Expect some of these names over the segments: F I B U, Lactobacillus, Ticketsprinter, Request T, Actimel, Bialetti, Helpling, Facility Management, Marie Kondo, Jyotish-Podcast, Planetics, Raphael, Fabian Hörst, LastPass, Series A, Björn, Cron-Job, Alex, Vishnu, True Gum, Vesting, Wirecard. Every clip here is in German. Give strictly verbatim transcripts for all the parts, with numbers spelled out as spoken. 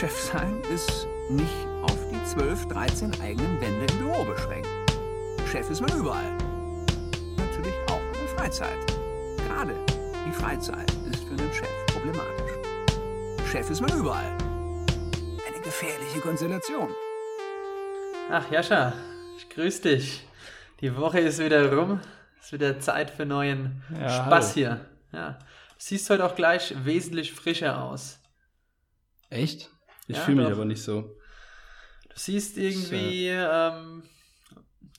Chef sein ist nicht auf die zwölf, dreizehn eigenen Wände im Büro beschränkt. Chef ist man überall. Natürlich auch in der Freizeit. Gerade die Freizeit ist für einen Chef problematisch. Chef ist man überall. Eine gefährliche Konstellation. Ach, Jascha, ich grüß dich. Die Woche ist wieder rum. Ist wieder Zeit für neuen ja, Spaß hallo. Hier. Ja. Siehst heute auch gleich wesentlich frischer aus. Echt? Ich ja, fühle mich aber nicht so. Du siehst irgendwie, ähm,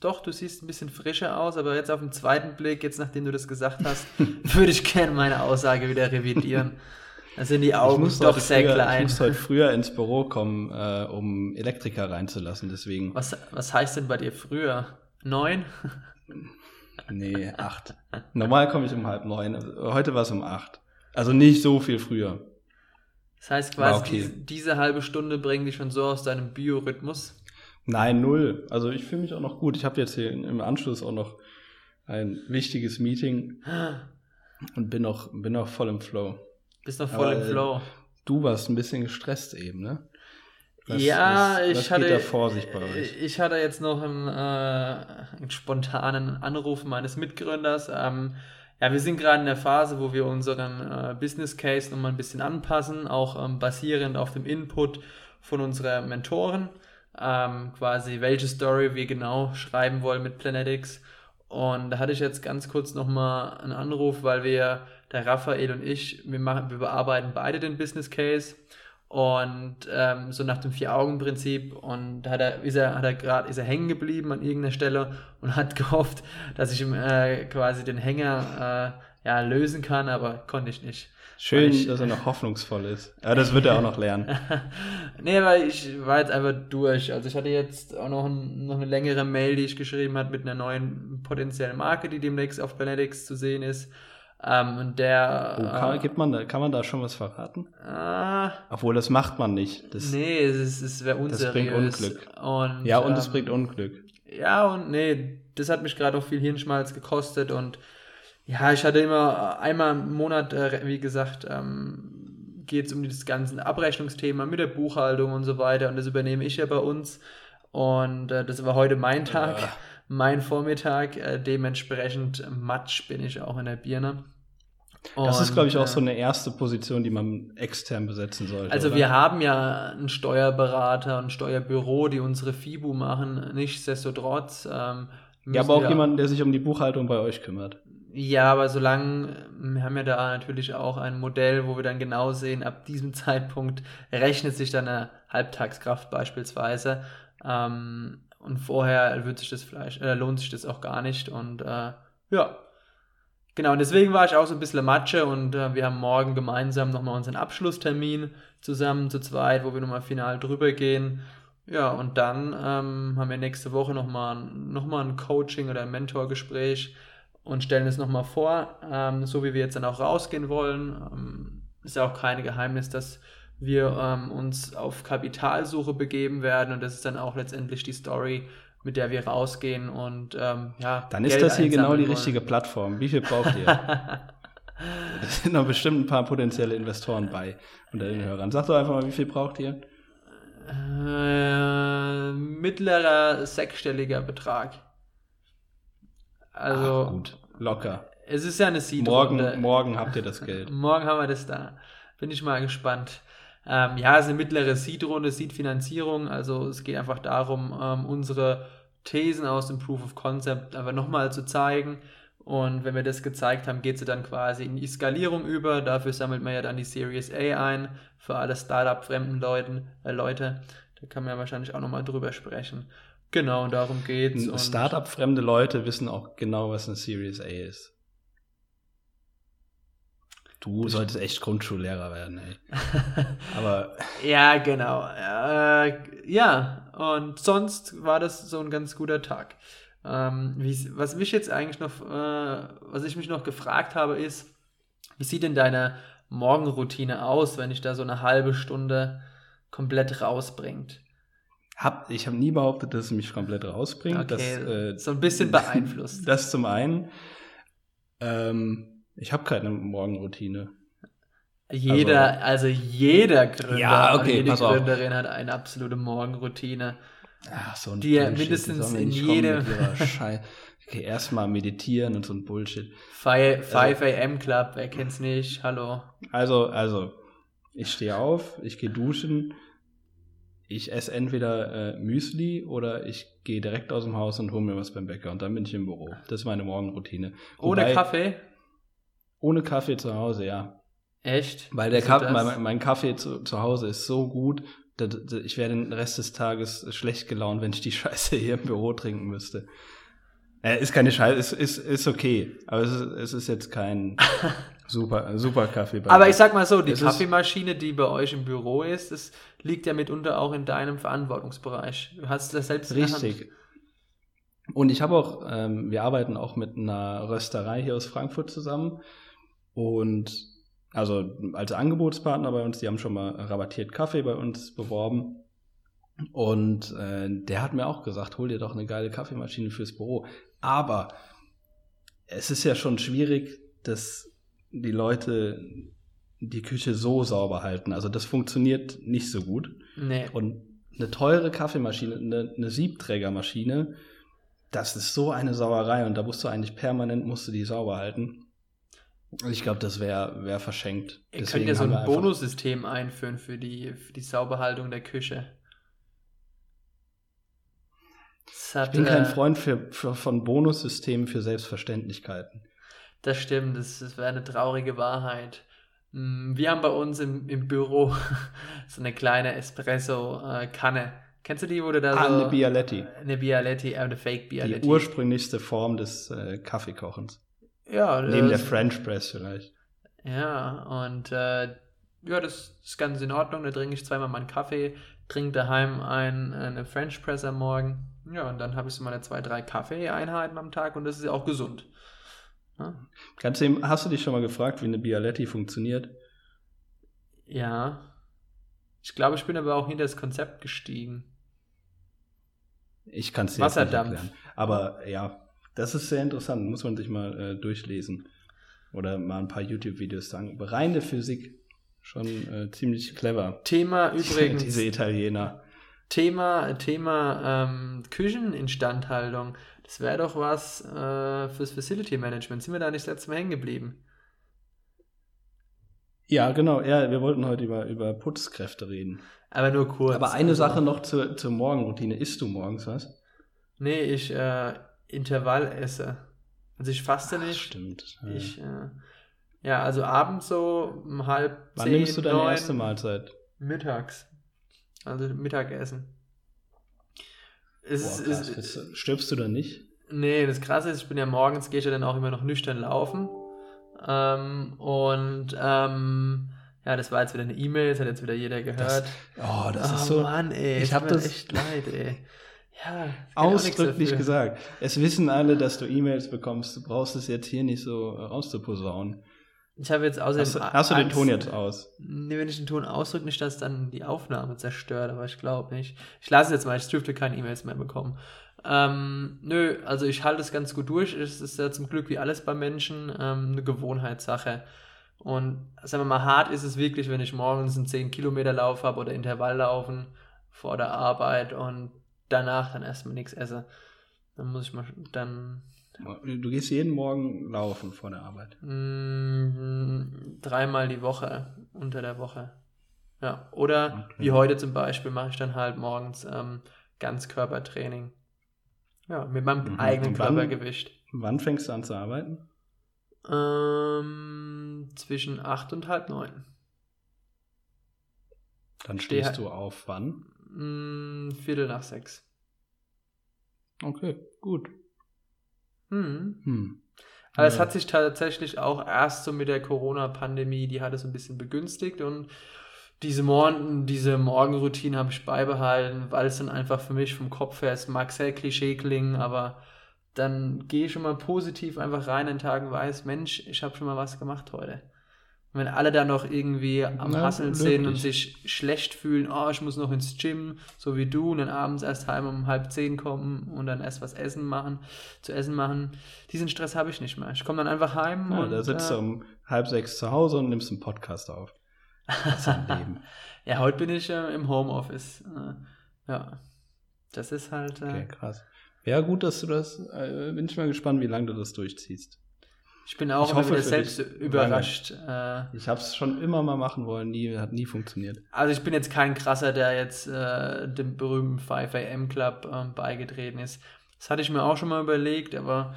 doch, du siehst ein bisschen frischer aus, aber jetzt auf den zweiten Blick, jetzt nachdem du das gesagt hast, würde ich gerne meine Aussage wieder revidieren. Da sind die Augen doch sehr früher, klein. Ich musste heute früher ins Büro kommen, äh, um Elektriker reinzulassen, deswegen. Was, was heißt denn bei dir früher? Neun? Nee, acht. Normal komme ich um halb neun, heute war es um acht. Also nicht so viel früher. Das heißt quasi, okay. diese, diese halbe Stunde bringen dich schon so aus deinem Biorhythmus? Nein, null. Also ich fühle mich auch noch gut. Ich habe jetzt hier im Anschluss auch noch ein wichtiges Meeting und bin noch, bin noch voll im Flow. Bist noch voll Aber, im Flow. Du warst ein bisschen gestresst eben, ne? Was, ja, was, ich was hatte, geht da vor sich bei euch? Ich hatte jetzt noch einen, äh, einen spontanen Anruf meines Mitgründers. Ähm, ja, wir sind gerade in der Phase, wo wir unseren äh, Business Case nochmal ein bisschen anpassen, auch ähm, basierend auf dem Input von unseren Mentoren, ähm, quasi welche Story wir genau schreiben wollen mit Planetics. Und da hatte ich jetzt ganz kurz nochmal einen Anruf, weil wir, der Raphael und ich, wir, machen, wir bearbeiten beide den Business Case. Und ähm, so nach dem Vier-Augen-Prinzip und hat er, ist er, hat er gerade, ist er hängen geblieben an irgendeiner Stelle und hat gehofft, dass ich ihm äh, quasi den Hänger äh, ja, lösen kann, aber konnte ich nicht. Schön, ich, dass er noch hoffnungsvoll ist. Ja, das wird er auch noch lernen. Nee, weil ich war jetzt einfach durch. Also ich hatte jetzt auch noch, ein, noch eine längere Mail, die ich geschrieben habe mit einer neuen potenziellen Marke, die demnächst auf Planetics zu sehen ist. Ähm, und der, oh, kann, äh, gibt man da, kann man da schon was verraten? Äh, Obwohl, das macht man nicht. Das, nee, es, es wäre unseriös. Das bringt Unglück. Und, ja, und es ähm, bringt Unglück. Ja, und nee, das hat mich gerade auch viel Hirnschmalz gekostet. Und ja, ich hatte immer einmal im Monat, äh, wie gesagt, ähm, geht es um das ganze Abrechnungsthema mit der Buchhaltung und so weiter. Und das übernehme ich ja bei uns. Und äh, das war heute mein Tag. Ja. Mein Vormittag, äh, dementsprechend matsch bin ich auch in der Birne. Und das ist, glaube ich, auch äh, so eine erste Position, die man extern besetzen sollte. Also oder? Wir haben ja einen Steuerberater, ein Steuerbüro, die unsere F I B U machen, nichtsdestotrotz. Ähm, ja, aber auch jemanden, der sich um die Buchhaltung bei euch kümmert. Ja, aber solange, wir haben ja da natürlich auch ein Modell, wo wir dann genau sehen, ab diesem Zeitpunkt rechnet sich dann eine Halbtagskraft beispielsweise. Ähm, Und vorher wird sich das vielleicht, äh, lohnt sich das auch gar nicht. Und äh, ja, genau. Und deswegen war ich auch so ein bisschen Matsche. Und äh, wir haben morgen gemeinsam nochmal unseren Abschlusstermin zusammen zu zweit, wo wir nochmal final drüber gehen. Ja, und dann ähm, haben wir nächste Woche nochmal nochmal ein Coaching oder ein Mentorgespräch und stellen es nochmal vor, ähm, so wie wir jetzt dann auch rausgehen wollen. Ähm, ist ja auch kein Geheimnis, dass wir ähm, uns auf Kapitalsuche begeben werden und das ist dann auch letztendlich die Story, mit der wir rausgehen und ähm, ja. Dann Geld ist das hier genau die wollen. Richtige Plattform. Wie viel braucht ihr? Da sind noch bestimmt ein paar potenzielle Investoren bei unter den Hörern. Sag doch einfach mal, wie viel braucht ihr? Äh, mittlerer sechsstelliger Betrag. Also ach, gut, locker. Es ist ja eine Seed-Runde. Morgen, morgen habt ihr das Geld. Morgen haben wir das da. Bin ich mal gespannt. Ähm, ja, es ist eine mittlere Seed-Runde, Seed-Finanzierung, also es geht einfach darum, ähm, unsere Thesen aus dem Proof of Concept einfach nochmal zu zeigen und wenn wir das gezeigt haben, geht sie dann quasi in die Skalierung über, dafür sammelt man ja dann die Series A ein, für alle Startup-fremden Leuten, äh, Leute, da kann man ja wahrscheinlich auch nochmal drüber sprechen. Genau, darum geht's. Und Startup-fremde Leute wissen auch genau, was eine Series A ist. Du solltest echt Grundschullehrer werden, ey. Aber ja, genau. Äh, ja, und sonst war das so ein ganz guter Tag. Ähm, wie, was mich jetzt eigentlich noch, äh, was ich mich noch gefragt habe, ist, wie sieht denn deine Morgenroutine aus, wenn ich da so eine halbe Stunde komplett rausbringt? Hab, ich habe nie behauptet, dass es mich komplett rausbringt. Okay, dass, äh, so ein bisschen beeinflusst. Das zum einen. Ähm, Ich habe keine Morgenroutine. Jeder, also, also jeder Gründer, ja, okay, jede Gründerin auf. Hat eine absolute Morgenroutine. Ach, so ein die Bullshit, mindestens in jedem. Okay, erstmal meditieren und so ein Bullshit. five a.m. Club, wer kennt's nicht? Hallo. Also, also, ich stehe auf, ich gehe duschen, ich esse entweder äh, Müsli oder ich gehe direkt aus dem Haus und hole mir was beim Bäcker und dann bin ich im Büro. Das ist meine Morgenroutine. Wobei, ohne Kaffee? Ohne Kaffee zu Hause, ja. Echt? Weil der Kaffee, mein, mein Kaffee zu, zu Hause ist so gut, ich wäre den Rest des Tages schlecht gelaunt, wenn ich die Scheiße hier im Büro trinken müsste. Äh, ist keine Scheiße, ist, ist, ist okay, aber es ist, es ist jetzt kein super, super Kaffee. Bei aber mir. Ich sag mal so, die es Kaffeemaschine, die bei euch im Büro ist, das liegt ja mitunter auch in deinem Verantwortungsbereich. Du hast das selbst richtig. Und ich habe auch, ähm, wir arbeiten auch mit einer Rösterei hier aus Frankfurt zusammen und also als Angebotspartner bei uns, die haben schon mal rabattiert Kaffee bei uns beworben und äh, der hat mir auch gesagt, hol dir doch eine geile Kaffeemaschine fürs Büro, aber es ist ja schon schwierig, dass die Leute die Küche so sauber halten, also das funktioniert nicht so gut. Nee. Und eine teure Kaffeemaschine, eine, eine Siebträgermaschine, das ist so eine Sauerei und da musst du eigentlich permanent musst du die sauber halten. Ich glaube, das wäre wär verschenkt. Ihr könnt ja so ein Bonussystem einführen für die, für die Sauberhaltung der Küche. Hat, ich bin kein Freund für, für, von Bonussystemen für Selbstverständlichkeiten. Das stimmt, das, das wäre eine traurige Wahrheit. Wir haben bei uns im, im Büro so eine kleine Espresso-Kanne. Kennst du die, wo du da ah, so... Ah, eine Bialetti. Eine Bialetti, eine Fake Bialetti. Die ursprünglichste Form des äh, Kaffeekochens. Ja, neben der French Press vielleicht. Ja, und äh, ja, das ist ganz in Ordnung. Da trinke ich zweimal meinen Kaffee, trinke daheim ein, eine French Press am Morgen. Ja, und dann habe ich so meine zwei, drei Kaffee-Einheiten am Tag und das ist ja auch gesund. Ja? Kannst du, hast du dich schon mal gefragt, wie eine Bialetti funktioniert? Ja. Ich glaube, ich bin aber auch hinter das Konzept gestiegen. Ich kann es dir nicht erklären. Aber ja... Das ist sehr interessant, muss man sich mal äh, durchlesen oder mal ein paar YouTube-Videos sagen. Über reine Physik, schon äh, ziemlich clever. Thema übrigens. Diese Italiener. Thema, Thema ähm, Kücheninstandhaltung, das wäre doch was äh, fürs Facility Management. Sind wir da nicht letztes Mal hängen geblieben? Ja, genau. Ja, wir wollten heute über, über Putzkräfte reden. Aber nur kurz. Aber eine also. Sache noch zur, zur Morgenroutine. Isst du morgens was? Nee, ich... Äh, Intervall esse. Also ich faste Ach, nicht. Stimmt. Ja. Ich, äh, ja, also abends so um halb Wann zehn, nimmst du deine neun, erste Mahlzeit? Mittags. Also Mittagessen. Es Boah, ist, ist, ist, stirbst du dann nicht? Nee, das Krasse ist, ich bin ja morgens, gehe ich ja dann auch immer noch nüchtern laufen. Ähm, und ähm, ja, das war jetzt wieder eine E-Mail, das hat jetzt wieder jeder gehört. Das, oh, das oh, ist so... Mann, ey, ich hab das echt leid, ey. Ja, ausdrücklich gesagt. Es wissen alle, dass du E-Mails bekommst. Du brauchst es jetzt hier nicht so rauszuposaunen. Ich habe jetzt außerdem hast du, hast du den Ton jetzt aus? Nee, wenn ich den Ton ausdrücke, nicht, dass dann die Aufnahme zerstört, aber ich glaube nicht. Ich lasse jetzt mal, ich dürfte keine E-Mails mehr bekommen. Ähm, nö, also ich halte es ganz gut durch. Es ist ja zum Glück wie alles bei Menschen ähm, eine Gewohnheitssache. Und sagen wir mal, hart ist es wirklich, wenn ich morgens einen zehn-Kilometer-Lauf habe oder Intervalllaufen vor der Arbeit und danach dann erstmal nichts esse. Dann muss ich mal, dann... Du gehst jeden Morgen laufen vor der Arbeit? Mm, dreimal die Woche, unter der Woche. Ja, oder okay. Wie heute zum Beispiel mache ich dann halt morgens ähm, Ganzkörpertraining. Ja, mit meinem mhm. eigenen wann, Körpergewicht. Wann fängst du an zu arbeiten? Ähm, zwischen acht und halb neun. Dann stehst Steh, du auf wann? Viertel nach sechs. Okay, gut. Hm. Hm. Aber ja. Es hat sich tatsächlich auch erst so mit der Corona-Pandemie, die hat es ein bisschen begünstigt und diese, Morgen, diese Morgenroutine habe ich beibehalten, weil es dann einfach für mich vom Kopf her, es mag sehr Klischee klingen, aber dann gehe ich schon mal positiv einfach rein in den Tag und weiß, Mensch, ich habe schon mal was gemacht heute. Wenn alle da noch irgendwie am ja, Hasseln sind und sich schlecht fühlen, oh, ich muss noch ins Gym, so wie du, und dann abends erst heim um halb zehn kommen und dann erst was essen machen, zu essen machen. Diesen Stress habe ich nicht mehr. Ich komme dann einfach heim ja, und... Da sitzt äh, du um halb sechs zu Hause und nimmst einen Podcast auf. sein Leben. Ja, heute bin ich äh, im Homeoffice. Äh, ja, das ist halt... Äh, okay, krass. Ja, gut, dass du das... Äh, bin ich mal gespannt, wie lange du das durchziehst. Ich bin auch ich hoffe, wieder selbst überrascht. Äh, ich habe es schon immer mal machen wollen, nie, hat nie funktioniert. Also ich bin jetzt kein Krasser, der jetzt äh, dem berühmten five a.m. Club äh, beigetreten ist. Das hatte ich mir auch schon mal überlegt, aber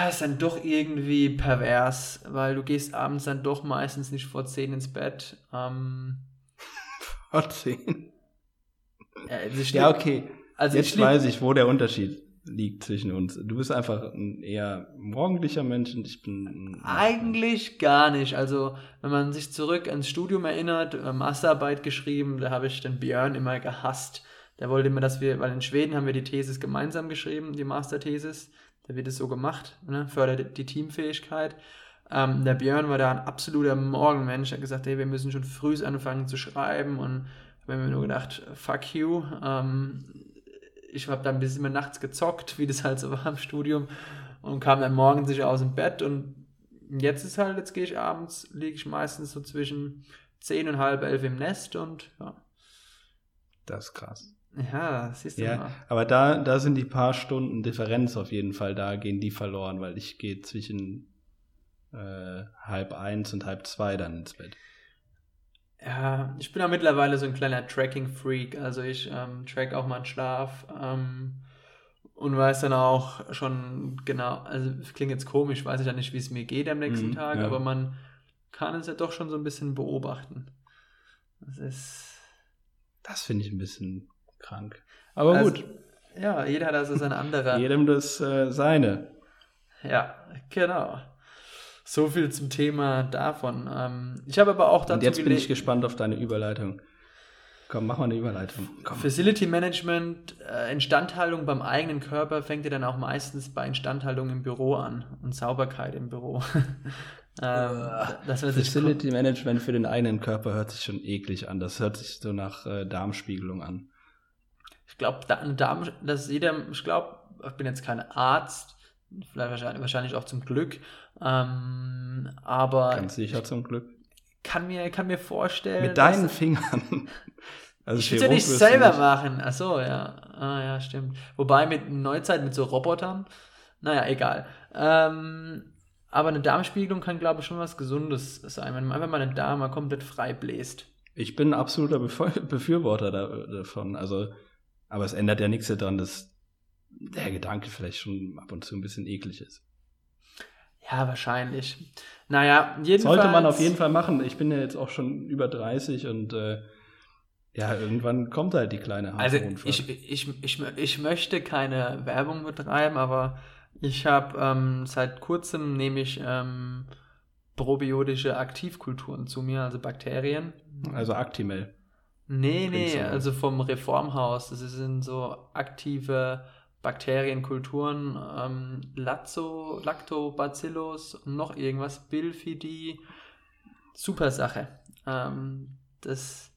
ja, ist dann doch irgendwie pervers, weil du gehst abends dann doch meistens nicht vor zehn ins Bett. Ähm, vor zehn? Äh, ja, okay. Also jetzt ich weiß ich, wo der Unterschied liegt zwischen uns. Du bist einfach ein eher morgendlicher Mensch und ich bin... Eigentlich gar nicht. Also, wenn man sich zurück ans Studium erinnert, Masterarbeit geschrieben, da habe ich den Björn immer gehasst. Der wollte immer, dass wir, weil in Schweden haben wir die Thesis gemeinsam geschrieben, die Masterthesis. Da wird es so gemacht, ne? Fördert die Teamfähigkeit. Ähm, der Björn war da ein absoluter Morgenmensch. Er hat gesagt, hey, wir müssen schon früh anfangen zu schreiben. Und wenn wir nur gedacht, fuck you, ähm, ich habe dann ein bisschen mehr nachts gezockt, wie das halt so war im Studium, und kam dann morgens sicher aus dem Bett. Und jetzt ist halt, jetzt gehe ich abends, liege ich meistens so zwischen zehn und halb elf im Nest und ja. Das ist krass. Ja, siehst du ja, mal. Aber da, da sind die paar Stunden Differenz auf jeden Fall, da gehen die verloren, weil ich gehe zwischen äh, halb eins und halb zwei dann ins Bett. Ja, ich bin ja mittlerweile so ein kleiner Tracking-Freak, also ich ähm, track auch meinen Schlaf ähm, und weiß dann auch schon genau, also klingt jetzt komisch, weiß ich ja nicht, wie es mir geht am nächsten mhm, Tag, ja. Aber man kann es ja doch schon so ein bisschen beobachten. Das ist... Das finde ich ein bisschen krank. Aber also, gut. Ja, jeder hat also sein anderer. Jedem das äh, seine. Ja, genau. So viel zum Thema davon. Ich habe aber auch dazu... Und jetzt bin ich gespannt auf deine Überleitung. Komm, mach mal eine Überleitung. Komm. Facility Management, Instandhaltung beim eigenen Körper fängt ja dann auch meistens bei Instandhaltung im Büro an und Sauberkeit im Büro. das Facility Management für den eigenen Körper hört sich schon eklig an. Das hört sich so nach Darmspiegelung an. Ich glaube, Darm, dass jeder, ich glaube, ich bin jetzt kein Arzt, vielleicht wahrscheinlich auch zum Glück, ähm, aber ganz sicher zum Glück. Kann mir, kann mir vorstellen. Mit deinen dass, Fingern. Also ich würde ja nicht selber nicht. machen. Ach so, ja. Ah, ja, stimmt. Wobei mit Neuzeit, mit so Robotern, naja, egal. Ähm, aber eine Darmspiegelung kann, glaube ich, schon was Gesundes sein, wenn man einfach mal einen Darm mal komplett frei bläst. Ich bin ein absoluter Befürworter davon. Also, aber es ändert ja nichts daran, dass der Gedanke vielleicht schon ab und zu ein bisschen eklig ist. Ja, wahrscheinlich. Naja, jedenfalls... Sollte man auf jeden Fall machen. Ich bin ja jetzt auch schon über dreißig und äh, ja, irgendwann kommt halt die kleine Haarunfall. Also ich, ich, ich, ich möchte keine Werbung betreiben, aber ich habe ähm, seit kurzem nehme ich ähm, probiotische Aktivkulturen zu mir, also Bakterien. Also Actimel. Nee, nee, also vom Reformhaus. Das sind so aktive... Bakterienkulturen, ähm, Lazo, Lactobacillus, noch irgendwas, Bilfidi, super Sache. Ähm, das,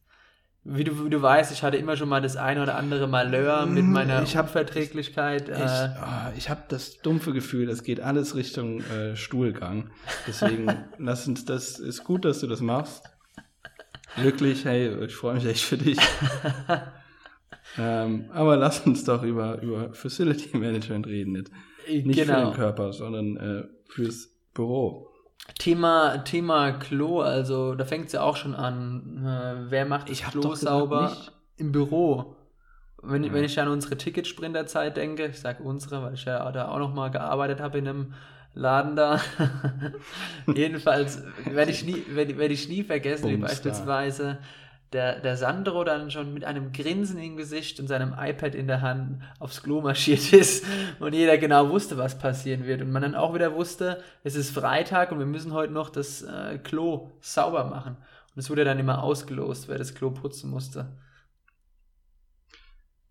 wie du, wie du weißt, ich hatte immer schon mal das eine oder andere Malheur mit meiner ich hab, Unverträglichkeit. Ich, äh, oh, ich habe das dumpfe Gefühl, das geht alles Richtung äh, Stuhlgang. Deswegen, lass uns, das ist gut, dass du das machst. Glücklich, hey, ich freue mich echt für dich. Ähm, aber lass uns doch über, über Facility Management reden. Nicht, nicht genau. Für den Körper, sondern äh, fürs Büro. Thema, Thema Klo, also da fängt es ja auch schon an. Äh, wer macht das Klo sauber im Büro? Wenn, ja. wenn ich an unsere Ticketsprinter-Zeit denke, ich sage unsere, weil ich ja da auch noch mal gearbeitet habe in einem Laden da. Jedenfalls werde ich nie, werd, werd ich nie vergessen, Bumstar. Wie beispielsweise... Der, der Sandro dann schon mit einem Grinsen im Gesicht und seinem iPad in der Hand aufs Klo marschiert ist und jeder genau wusste, was passieren wird. Und man dann auch wieder wusste, es ist Freitag und wir müssen heute noch das äh, Klo sauber machen. Und es wurde dann immer ausgelost, wer das Klo putzen musste.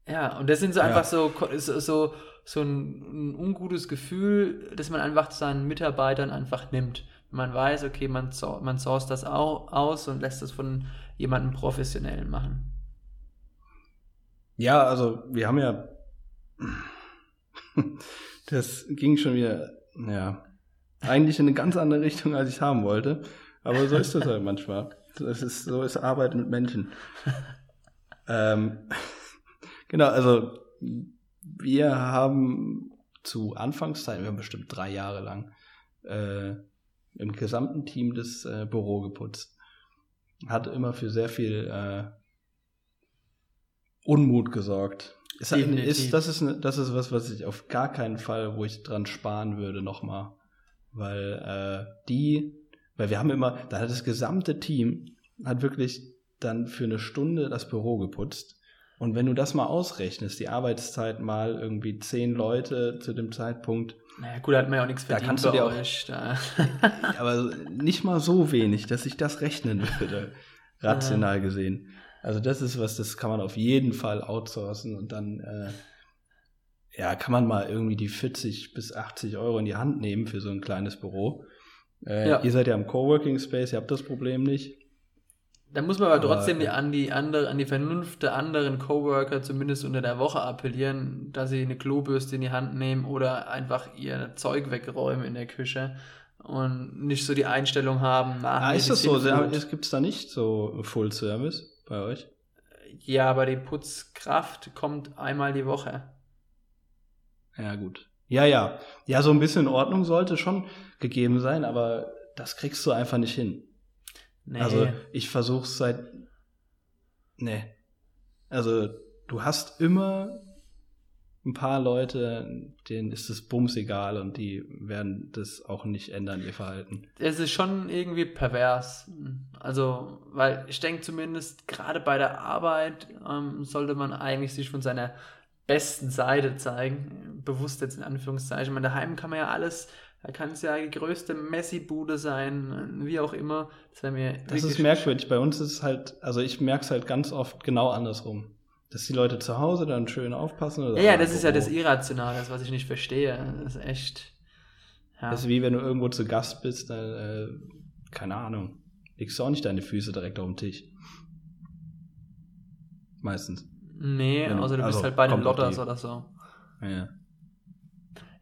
Ja, und das sind so ja. einfach so, so, so, so ein, ein ungutes Gefühl, das man einfach seinen Mitarbeitern einfach nimmt. Man weiß, okay, man, man source das auch aus und lässt das von jemandem Professionellen machen. Ja, also wir haben ja das ging schon wieder, ja, eigentlich in eine ganz andere Richtung, als ich haben wollte, aber so ist das halt manchmal. Das ist, so ist Arbeit mit Menschen. ähm, genau, also wir haben zu Anfangszeiten, wir haben bestimmt drei Jahre lang äh, im gesamten Team das äh, Büro geputzt. Hat immer für sehr viel äh, Unmut gesorgt. Ist, ist, das, ist eine, das ist was, was ich auf gar keinen Fall, wo ich dran sparen würde nochmal. Weil äh, die, weil wir haben immer, da hat das gesamte Team, hat wirklich dann für eine Stunde das Büro geputzt. Und wenn du das mal ausrechnest, die Arbeitszeit mal irgendwie zehn Leute zu dem Zeitpunkt. Naja, gut, da hat man ja auch nichts verdient. Da kannst du dir auch, euch, da. Aber nicht mal so wenig, dass ich das rechnen würde, rational gesehen. Also das ist was, das kann man auf jeden Fall outsourcen und dann äh, ja, kann man mal irgendwie die vierzig bis achtzig Euro in die Hand nehmen für so ein kleines Büro. Äh, ja. Ihr seid ja im Coworking Space, ihr habt das Problem nicht. Da muss man aber, aber trotzdem die, an, die andere, an die Vernunft der anderen Coworker zumindest unter der Woche appellieren, dass sie eine Klobürste in die Hand nehmen oder einfach ihr Zeug wegräumen in der Küche. Und nicht so die Einstellung haben, nach ah, ist das so? Gibt es da nicht so Full Service bei euch? Ja, aber die Putzkraft kommt einmal die Woche. Ja, gut. Ja, ja. Ja, so ein bisschen Ordnung sollte schon gegeben sein, aber das kriegst du einfach nicht hin. Nee. Also ich versuch's seit... Nee. Also du hast immer ein paar Leute, denen ist das Bums egal und die werden das auch nicht ändern, ihr Verhalten. Es ist schon irgendwie pervers. Also, weil ich denke zumindest, gerade bei der Arbeit ähm, sollte man eigentlich sich von seiner besten Seite zeigen. Bewusst jetzt in Anführungszeichen. Man, daheim kann man ja alles, da kann es ja die größte Messi-Bude sein, wie auch immer. Das, wäre mir das ist merkwürdig. Bei uns ist es halt, also ich merke es halt ganz oft genau andersrum. Dass die Leute zu Hause dann schön aufpassen. Oder ja, das ist ja das Irrationale, das, was ich nicht verstehe. Das ist echt... Ja. Das ist wie, wenn du irgendwo zu Gast bist, dann, äh, keine Ahnung, legst du auch nicht deine Füße direkt auf den Tisch. Meistens. Nee, wenn, außer du also bist halt bei den Lottas oder so. Ja.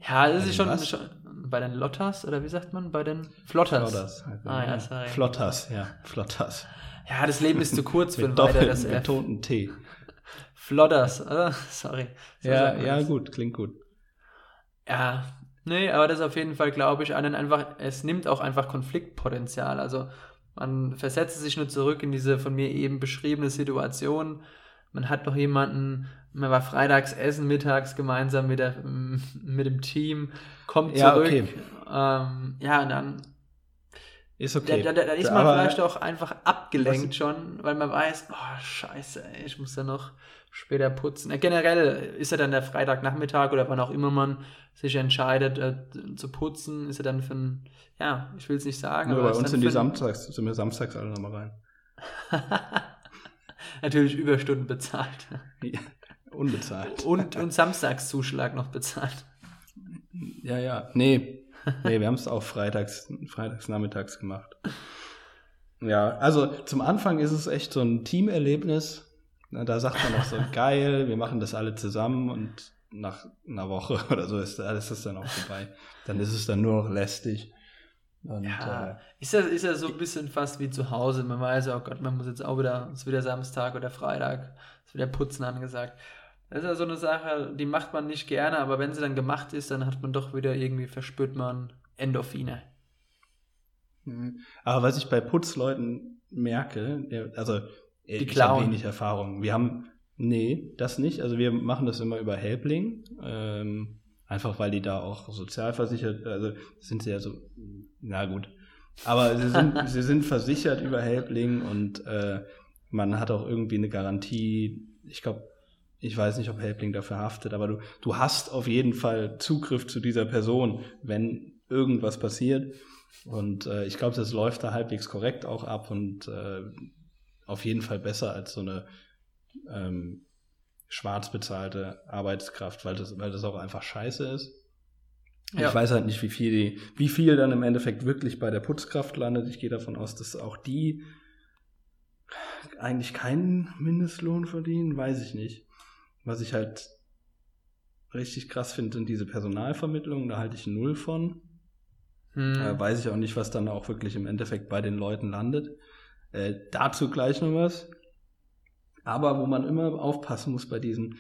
Ja, das bei ist schon, schon... Bei den Lottas, oder wie sagt man? Bei den Flotters. Flotters. Also, ah, ja, sorry. Flotters, ja. Flotters. Ja, das Leben ist zu kurz für weiter das F. Betonten T. Flodders, oder? Sorry. So ja, ja, gut, klingt gut. Ja, nee, aber das ist auf jeden Fall, glaube ich, einen einfach, es nimmt auch einfach Konfliktpotenzial. Also man versetzt sich nur zurück in diese von mir eben beschriebene Situation. Man hat noch jemanden, man war freitags essen, mittags gemeinsam mit, der, mit dem Team, kommt ja, zurück. Okay. Ähm, ja, und dann ist okay. Da, da, da ist man aber vielleicht auch einfach abgelenkt schon, weil man weiß, oh scheiße, ey, ich muss ja noch später putzen. Ja, generell ist ja dann der Freitagnachmittag oder wann auch immer man sich entscheidet äh, zu putzen, ist ja dann für ein, ja, ich will es nicht sagen. Nur aber bei uns sind die Samstags, sind wir Samstags alle nochmal rein. Natürlich Überstunden bezahlt. Ja, unbezahlt. Und, und Samstagszuschlag noch bezahlt. Ja, ja, nee. Nee, wir haben es auch freitags, freitags nachmittags gemacht. Ja, also zum Anfang ist es echt so ein Teamerlebnis. Da sagt man auch so, geil, wir machen das alle zusammen und nach einer Woche oder so ist alles das dann auch vorbei. Dann ist es dann nur noch lästig. Und, ja, äh, ist, das, ist das so ein bisschen fast wie zu Hause. Man weiß, oh Gott, man muss jetzt auch wieder, ist wieder Samstag oder Freitag, ist wieder Putzen angesagt. Das ist ja so eine Sache, die macht man nicht gerne, aber wenn sie dann gemacht ist, dann hat man doch wieder irgendwie, verspürt man Endorphine. Aber was ich bei Putzleuten merke, also die ich habe wenig Erfahrung. Wir haben, nee, das nicht. Also wir machen das immer über Helpling, ähm, einfach weil die da auch sozialversichert, also sind sie ja so, na gut. Aber sie sind, sie sind versichert über Helpling und äh, man hat auch irgendwie eine Garantie, ich glaube, ich weiß nicht, ob Helpling dafür haftet, aber du, du hast auf jeden Fall Zugriff zu dieser Person, wenn irgendwas passiert. Und äh, ich glaube, das läuft da halbwegs korrekt auch ab und äh, auf jeden Fall besser als so eine ähm, schwarz bezahlte Arbeitskraft, weil das, weil das auch einfach scheiße ist. Ja. Ich weiß halt nicht, wie viel, die, wie viel dann im Endeffekt wirklich bei der Putzkraft landet. Ich gehe davon aus, dass auch die eigentlich keinen Mindestlohn verdienen, weiß ich nicht. Was ich halt richtig krass finde, sind diese Personalvermittlungen. Da halte ich null von. Hm. Äh, weiß ich auch nicht, was dann auch wirklich im Endeffekt bei den Leuten landet. Äh, dazu gleich noch was. Aber wo man immer aufpassen muss bei diesen,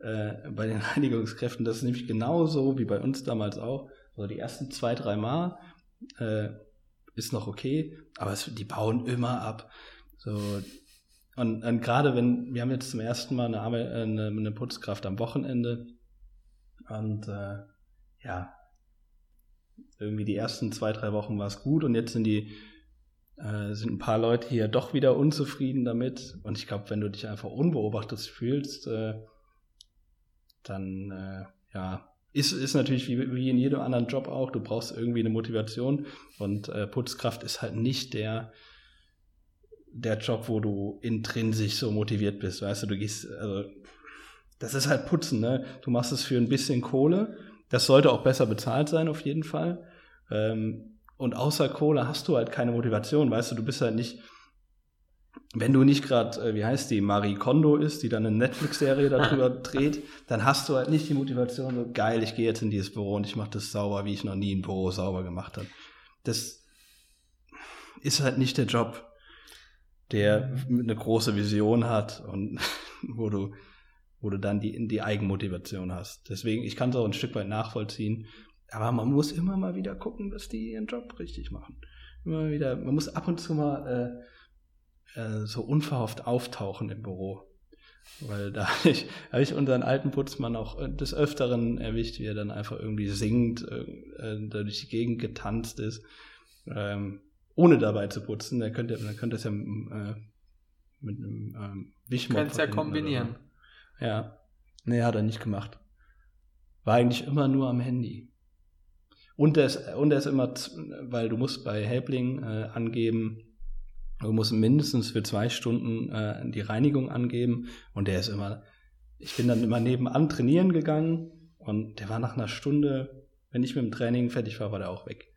äh, bei den Reinigungskräften, das ist nämlich genauso wie bei uns damals auch. So die ersten zwei, drei Mal äh, ist noch okay, aber es, die bauen immer ab. So, und, und gerade wenn, wir haben jetzt zum ersten Mal eine, Arbeit, eine, eine Putzkraft am Wochenende und äh, ja, irgendwie die ersten zwei, drei Wochen war es gut und jetzt sind die äh, sind ein paar Leute hier doch wieder unzufrieden damit und ich glaube, wenn du dich einfach unbeobachtet fühlst, äh, dann äh, ja, Ist, ist natürlich wie, wie in jedem anderen Job auch, du brauchst irgendwie eine Motivation und äh, Putzkraft ist halt nicht der, der Job, wo du intrinsisch so motiviert bist, weißt du, du gehst, also das ist halt Putzen, ne? Du machst es für ein bisschen Kohle, das sollte auch besser bezahlt sein auf jeden Fall, ähm, und außer Kohle hast du halt keine Motivation, weißt du, du bist halt nicht, wenn du nicht gerade, äh, wie heißt die, Marie Kondo ist, die dann eine Netflix-Serie darüber dreht, dann hast du halt nicht die Motivation, so geil, ich gehe jetzt in dieses Büro und ich mache das sauber, wie ich noch nie ein Büro sauber gemacht habe. Das ist halt nicht der Job, der eine große Vision hat und wo du, wo du dann die, die Eigenmotivation hast. Deswegen, ich kann es auch ein Stück weit nachvollziehen, aber man muss immer mal wieder gucken, dass die ihren Job richtig machen. Immer wieder, man muss ab und zu mal äh, so unverhofft auftauchen im Büro. Weil da habe ich, hab ich unseren alten Putzmann auch des Öfteren erwischt, wie er dann einfach irgendwie singt, durch die Gegend getanzt ist, ohne dabei zu putzen. Dann könnte er könnte das ja mit einem Wischmopp. Du kannst ja kombinieren. Oder. Ja. Nee, hat er nicht gemacht. War eigentlich immer nur am Handy. Und er ist, und er ist immer, weil du musst bei Helpling äh, angeben, du musst mindestens für zwei Stunden äh, die Reinigung angeben und der ist immer, ich bin dann immer nebenan trainieren gegangen und der war nach einer Stunde, wenn ich mit dem Training fertig war, war der auch weg.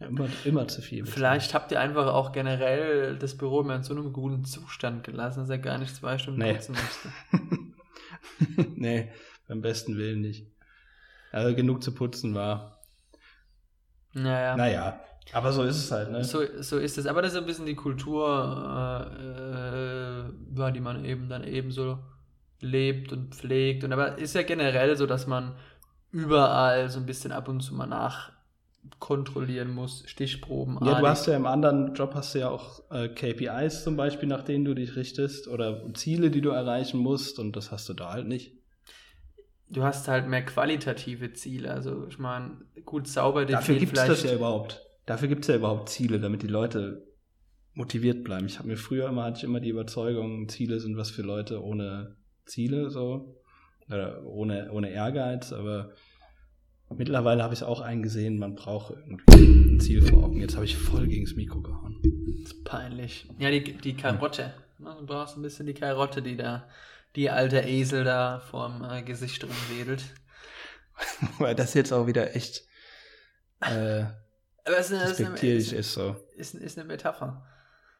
Immer, immer zu viel. Vielleicht habt ihr einfach auch generell das Büro mehr in so einem guten Zustand gelassen, dass er gar nicht zwei Stunden nee. putzen musste. Nee, beim besten Willen nicht. Also genug zu putzen war. Naja. Naja. Aber so ist es halt, ne? So, so ist es. Aber das ist ein bisschen die Kultur, äh, äh, die man eben dann eben so lebt und pflegt. Und aber ist ja generell so, dass man überall so ein bisschen ab und zu mal nachkontrollieren muss, Stichproben. Ja, du hast ja im anderen Job hast du ja auch äh, K P Is zum Beispiel, nach denen du dich richtest oder Ziele, die du erreichen musst und das hast du da halt nicht. Du hast halt mehr qualitative Ziele. Also ich meine, gut sauber definiert. Dafür gibt es das ja überhaupt. Dafür gibt es ja überhaupt Ziele, damit die Leute motiviert bleiben. Ich habe mir früher immer, hatte ich immer die Überzeugung, Ziele sind was für Leute ohne Ziele, so, oder ohne, ohne Ehrgeiz, aber mittlerweile habe ich es auch eingesehen, man braucht irgendwie ein Ziel vor Augen. Jetzt habe ich voll gegen das Mikro gehauen. Das ist peinlich. Ja, die, die Karotte. Du brauchst ein bisschen die Karotte, die da, die alte Esel da vorm äh, Gesicht rumwedelt. Weil das jetzt auch wieder echt, äh, Aber es ist eine, ist, ist, so. ist, ist eine Metapher.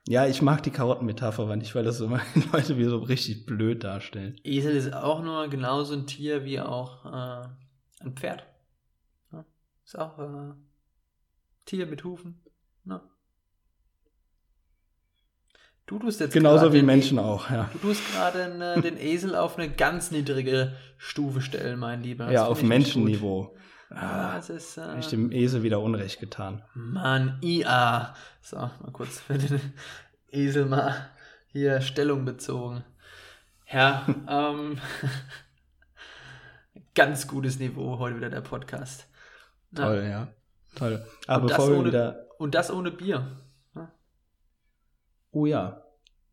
Ja, ich mag die Karottenmetapher aber nicht, weil das so Leute wie so richtig blöd darstellen. Esel ist auch nur genauso ein Tier wie auch äh, ein Pferd. Ja, ist auch äh, Tier mit Hufen. Ja. Du tust jetzt genauso wie den, Menschen auch, ja. Du tust gerade den Esel auf eine ganz niedrige Stufe stellen, mein Lieber. Das ja, auf Menschenniveau. Ah, es ist, äh, hab ich dem Esel wieder Unrecht getan. Mann, I A. So, mal kurz für den Esel mal hier Stellung bezogen. Ja, ähm, ganz gutes Niveau heute wieder der Podcast. Na, toll, ja. Toll. Aber und, bevor das wir ohne, wieder... und das ohne Bier. Hm? Oh ja.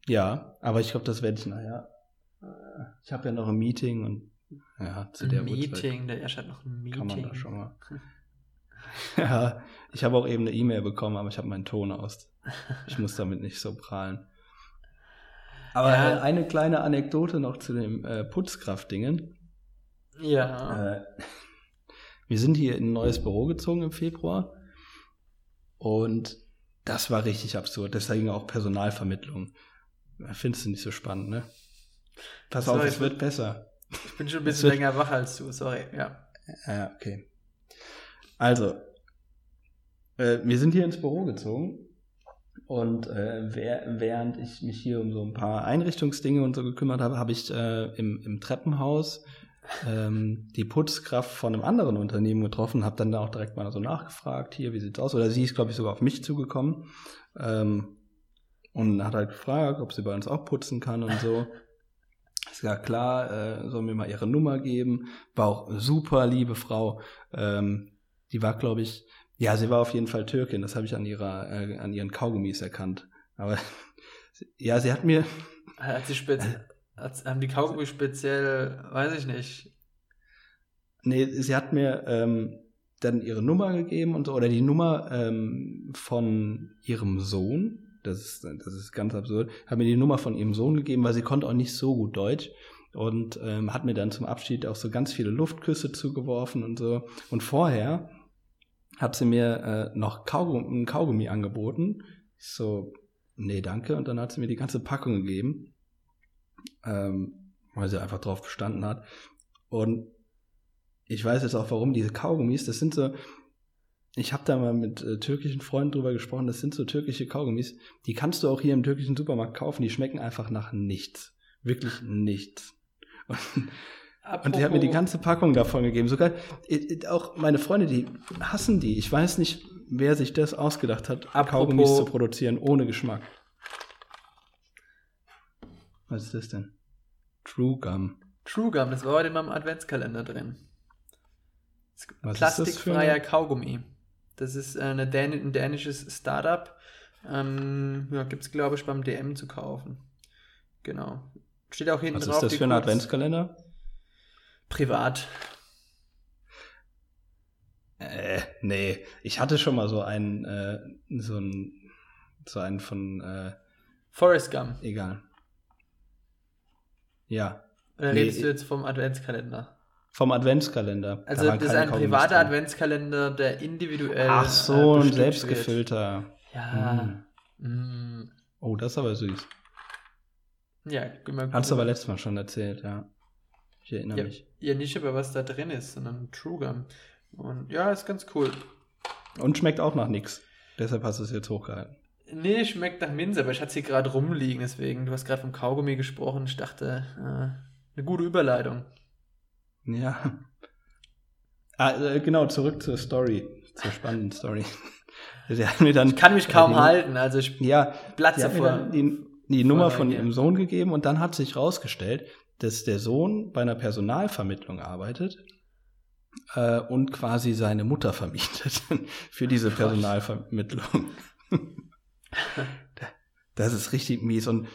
Ja, aber ich glaube, das werde ich nachher. Ich habe ja noch ein Meeting und ja, zu der Meeting, der Ersch hat noch ein Meeting. Kann man da schon mal. Ja, ich habe auch eben eine E-Mail bekommen, aber ich habe meinen Ton aus. Ich muss damit nicht so prahlen. Aber ja. Eine kleine Anekdote noch zu dem äh, Putzkraft-Dingen. Ja. Äh, wir sind hier in ein neues Büro gezogen im Februar und das war richtig absurd. Deswegen auch Personalvermittlung. Findest du nicht so spannend, ne? Pass Sorry, auf, es wird besser. Ich bin schon ein bisschen länger wach als du, sorry, ja. Ja, okay. Also, äh, wir sind hier ins Büro gezogen Und äh, während ich mich hier um so ein paar Einrichtungsdinge und so gekümmert habe, habe ich äh, im, im Treppenhaus ähm, die Putzkraft von einem anderen Unternehmen getroffen, habe dann da auch direkt mal so nachgefragt, hier, wie sieht's aus? Oder sie ist, glaube ich, sogar auf mich zugekommen ähm, und hat halt gefragt, ob sie bei uns auch putzen kann und so. Ist ja klar, äh, soll mir mal ihre Nummer geben. War auch super liebe Frau. Ähm, die war, glaube ich, ja, sie war auf jeden Fall Türkin, das habe ich an ihrer, äh, an ihren Kaugummis erkannt. Aber ja, sie hat mir... Hat sie speziell, hat, haben die Kaugummis speziell, weiß ich nicht. Nee, sie hat mir ähm, dann ihre Nummer gegeben und so, oder die Nummer ähm, von ihrem Sohn. Das ist, das ist ganz absurd. Hat mir die Nummer von ihrem Sohn gegeben, weil sie konnte auch nicht so gut Deutsch. Und ähm, hat mir dann zum Abschied auch so ganz viele Luftküsse zugeworfen und so. Und vorher hat sie mir äh, noch Kaugummi, ein Kaugummi angeboten. Ich so, nee, danke. Und dann hat sie mir die ganze Packung gegeben, ähm, weil sie einfach drauf bestanden hat. Und ich weiß jetzt auch, warum diese Kaugummis, das sind so... Ich habe da mal mit äh, türkischen Freunden drüber gesprochen, das sind so türkische Kaugummis, die kannst du auch hier im türkischen Supermarkt kaufen, die schmecken einfach nach nichts. Wirklich nichts. Und, und die hat mir die ganze Packung davon gegeben. Sogar äh, auch meine Freunde, die hassen die. Ich weiß nicht, wer sich das ausgedacht hat, apropos Kaugummis zu produzieren ohne Geschmack. Was ist das denn? True Gum. True Gum, das war heute in meinem Adventskalender drin. Was plastikfreier ist das Kaugummi. Das ist eine Dän- ein dänisches Startup. Ähm, ja, gibt es, glaube ich, beim D M zu kaufen. Genau. Steht auch hinten drauf. Was ist das für ein Adventskalender? Privat. Äh, nee. Ich hatte schon mal so einen, äh, so einen, so einen von, äh, Forrest Gump. Egal. Ja. Oder nee, redest du jetzt vom Adventskalender? Vom Adventskalender. Also da das ist ein privater drin. Adventskalender, der individuell... Ach so, äh, ein selbstgefüllter. Ja. Mm. Mm. Oh, das ist aber süß. Ja, immer gut. Hast du aber letztes Mal schon erzählt, ja. Ich erinnere ja, mich. Ja, nicht über was da drin ist, sondern True Gum. Und ja, ist ganz cool. Und schmeckt auch nach nichts. Deshalb hast du es jetzt hochgehalten. Nee, schmeckt nach Minze, aber ich hatte sie gerade rumliegen, deswegen. Du hast gerade vom Kaugummi gesprochen. Ich dachte, äh, eine gute Überleitung. Ja. Ah, genau, zurück zur Story, zur spannenden Story. Sie hat mir dann, ich kann mich kaum äh, die, halten, also ich ja, platze vor. Die, die Nummer von ihrem Sohn gegeben und dann hat sich rausgestellt, dass der Sohn bei einer Personalvermittlung arbeitet äh, und quasi seine Mutter vermietet für diese Personalvermittlung. Das ist richtig mies. Und,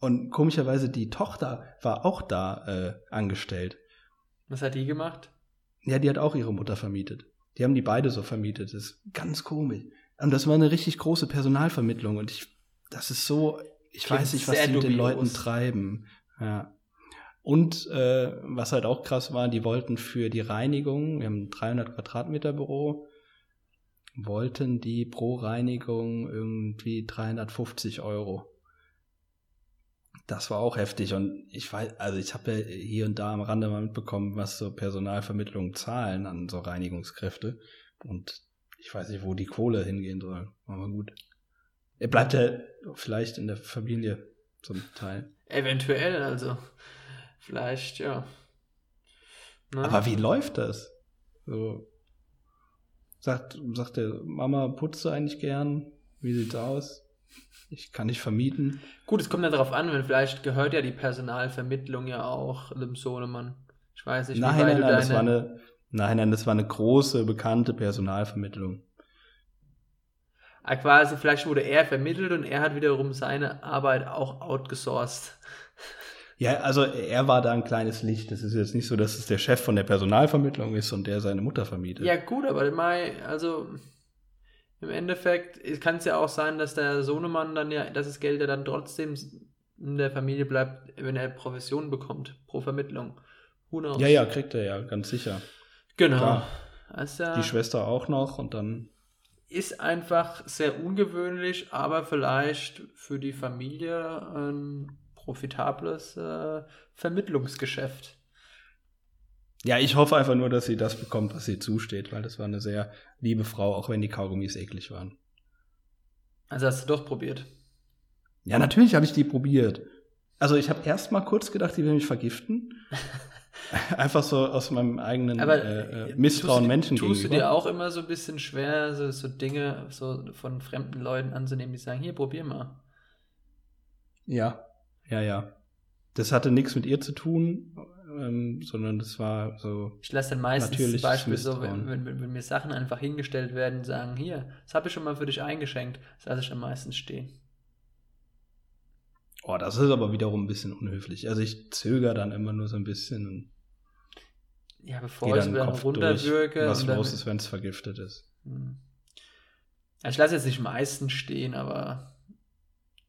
und komischerweise, die Tochter war auch da äh, angestellt. Was hat die gemacht? Ja, die hat auch ihre Mutter vermietet. Die haben die beide so vermietet. Das ist ganz komisch. Und das war eine richtig große Personalvermittlung. Und ich, das ist so, ich Klingt weiß nicht, was die dubios. Mit den Leuten treiben. Ja. Und äh, was halt auch krass war, die wollten für die Reinigung, wir haben ein dreihundert Quadratmeter Büro, wollten die pro Reinigung irgendwie dreihundertfünfzig Euro. Das war auch heftig und ich weiß, also ich habe ja hier und da am Rande mal mitbekommen, was so Personalvermittlungen zahlen an so Reinigungskräfte und ich weiß nicht, wo die Kohle hingehen soll, aber gut. Er bleibt ja vielleicht in der Familie zum Teil. Eventuell, also vielleicht, ja. Na? Aber wie läuft das? So, sagt, sagt der Mama, putzt du eigentlich gern? Wie sieht's aus? Ich kann nicht vermieten. Gut, es kommt ja darauf an, wenn vielleicht gehört ja die Personalvermittlung ja auch dem Sohnemann. Ich weiß nicht, wie nein, nein, nein, das war eine, nein, nein, das war eine große, bekannte Personalvermittlung. Ah, quasi, vielleicht wurde er vermittelt und er hat wiederum seine Arbeit auch outgesourced. Ja, also er war da ein kleines Licht. Das ist jetzt nicht so, dass es der Chef von der Personalvermittlung ist und der seine Mutter vermietet. Ja gut, aber Mai, also... Im Endeffekt kann es ja auch sein, dass der Sohnemann dann ja, dass das Geld ja dann trotzdem in der Familie bleibt, wenn er Provision bekommt, pro Vermittlung. Who knows? Ja, ja, kriegt er ja, ganz sicher. Genau. Also, die Schwester auch noch und dann... Ist einfach sehr ungewöhnlich, aber vielleicht für die Familie ein profitables äh, Vermittlungsgeschäft. Ja, ich hoffe einfach nur, dass sie das bekommt, was ihr zusteht, weil das war eine sehr liebe Frau, auch wenn die Kaugummis eklig waren. Also hast du doch probiert. Ja, natürlich habe ich die probiert. Also ich habe erst mal kurz gedacht, die will mich vergiften. Einfach so aus meinem eigenen aber, äh, Misstrauen Menschen gegenüber. Tust du dir auch immer so ein bisschen schwer, so, so Dinge so von fremden Leuten anzunehmen, die sagen, hier, probier mal. Ja, ja, ja. Das hatte nichts mit ihr zu tun, ähm, sondern das war so. Ich lasse dann meistens zum Beispiel so, wenn, wenn, wenn mir Sachen einfach hingestellt werden und sagen, hier, das habe ich schon mal für dich eingeschenkt, das lasse ich dann meistens stehen. Oh, das ist aber wiederum ein bisschen unhöflich. Also ich zögere dann immer nur so ein bisschen und ja, bevor ich dann, dann runterwirke. Was los ist, wenn es vergiftet ist. Also ich lasse jetzt nicht meistens stehen, aber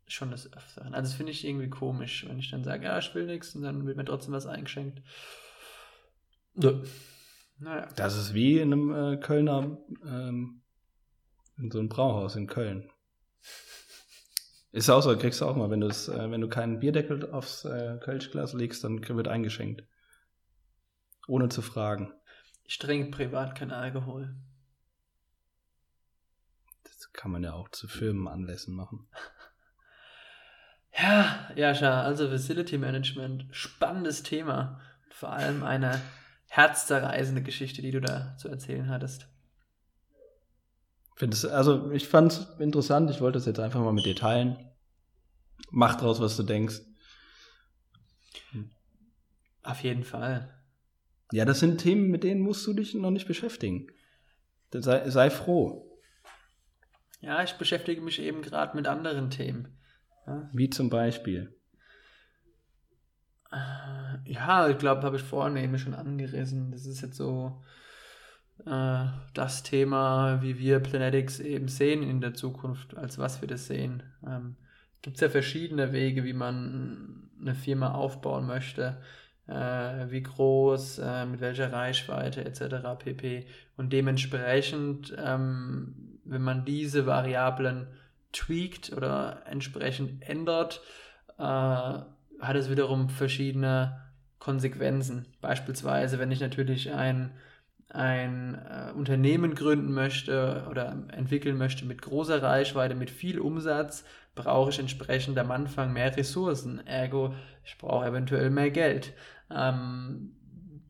schon das Öfteren. Also das finde ich irgendwie komisch, wenn ich dann sage, ja, ich will nichts und dann wird mir trotzdem was eingeschenkt. So. Naja. Das ist wie in einem äh, Kölner, ähm, in so einem Brauhaus in Köln. Ist auch so, kriegst du auch mal, wenn, du's, äh, wenn du keinen Bierdeckel aufs äh, Kölschglas legst, dann wird eingeschenkt. Ohne zu fragen. Ich trinke privat kein Alkohol. Das kann man ja auch zu Firmenanlässen machen. Ja, Jascha, also Facility Management, spannendes Thema. Vor allem eine herzzerreißende Geschichte, die du da zu erzählen hattest. Findest, also ich fand es interessant, ich wollte es jetzt einfach mal mit dir teilen. Mach draus, was du denkst. Auf jeden Fall. Ja, das sind Themen, mit denen musst du dich noch nicht beschäftigen. Sei, sei froh. Ja, ich beschäftige mich eben gerade mit anderen Themen. Ja. Wie zum Beispiel? Ja, ich glaube, habe ich vorhin eben schon angerissen. Das ist jetzt so das Thema, wie wir Planetics eben sehen in der Zukunft, als was wir das sehen. Ähm, gibt es ja verschiedene Wege, wie man eine Firma aufbauen möchte, äh, wie groß, äh, mit welcher Reichweite et cetera pp. Und dementsprechend, ähm, wenn man diese Variablen tweakt oder entsprechend ändert, äh, hat es wiederum verschiedene Konsequenzen. Beispielsweise, wenn ich natürlich ein ein äh, Unternehmen gründen möchte oder entwickeln möchte mit großer Reichweite, mit viel Umsatz, brauche ich entsprechend am Anfang mehr Ressourcen. Ergo, ich brauche eventuell mehr Geld. Ähm,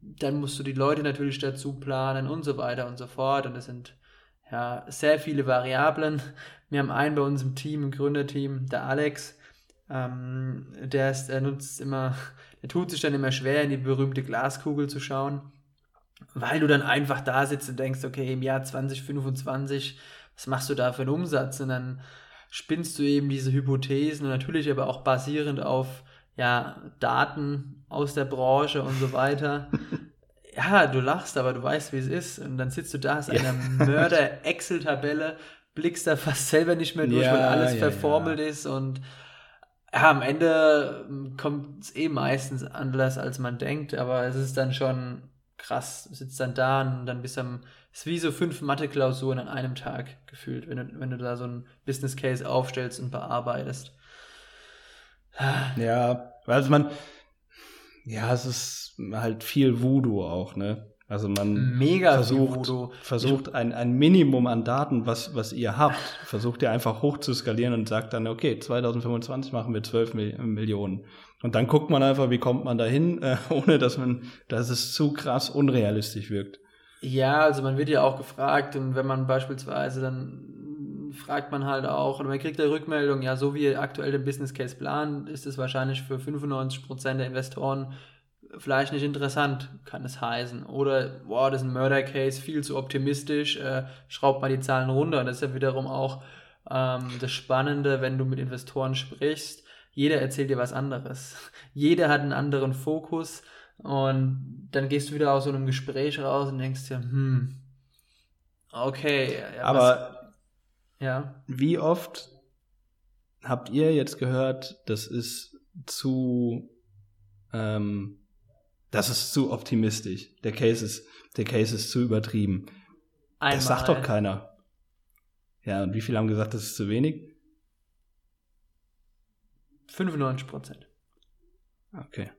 dann musst du die Leute natürlich dazu planen und so weiter und so fort. Und das sind ja sehr viele Variablen. Wir haben einen bei uns im Team, im Gründerteam, der Alex. Ähm, der ist, er nutzt immer, der tut sich dann immer schwer, in die berühmte Glaskugel zu schauen. Weil du dann einfach da sitzt und denkst, okay, im Jahr zwanzig fünfundzwanzig, was machst du da für einen Umsatz? Und dann spinnst du eben diese Hypothesen und natürlich aber auch basierend auf ja, Daten aus der Branche und so weiter. Ja, du lachst, aber du weißt, wie es ist. Und dann sitzt du da, hast eine ja. Mörder-Excel-Tabelle, blickst da fast selber nicht mehr durch, ja, weil alles ja, verformelt ja. ist. Und ja, am Ende kommt es eh meistens anders, als man denkt. Aber es ist dann schon krass, du sitzt dann da und dann bist du am, ist wie so fünf Mathe-Klausuren an einem Tag gefühlt, wenn du, wenn du da so einen Business Case aufstellst und bearbeitest. Ja, also man, ja, es ist halt viel Voodoo auch, ne? Also man Mega versucht, versucht ein, ein Minimum an Daten, was, was ihr habt, versucht ihr einfach hoch zu skalieren und sagt dann, okay, zwanzig fünfundzwanzig machen wir zwölf Millionen. Und dann guckt man einfach, wie kommt man dahin, äh, ohne dass man, dass es zu krass unrealistisch wirkt. Ja, also man wird ja auch gefragt und wenn man beispielsweise dann fragt man halt auch und man kriegt eine Rückmeldung, ja, so wie ihr aktuell den Business Case plant, ist es wahrscheinlich für fünfundneunzig Prozent der Investoren vielleicht nicht interessant, kann es heißen. Oder, boah, das ist ein Murder-Case, viel zu optimistisch, äh, schraubt mal die Zahlen runter. Und das ist ja wiederum auch ähm, das Spannende, wenn du mit Investoren sprichst. Jeder erzählt dir was anderes. Jeder hat einen anderen Fokus. Und dann gehst du wieder aus so einem Gespräch raus und denkst dir, hm, okay. Ja, aber was, ja. Wie oft habt ihr jetzt gehört, das ist zu ähm, das ist zu optimistisch. Der Case ist, der Case ist zu übertrieben. Einmal. Das sagt doch keiner. Ja, und wie viele haben gesagt, das ist zu wenig? fünfundneunzig Prozent. Okay.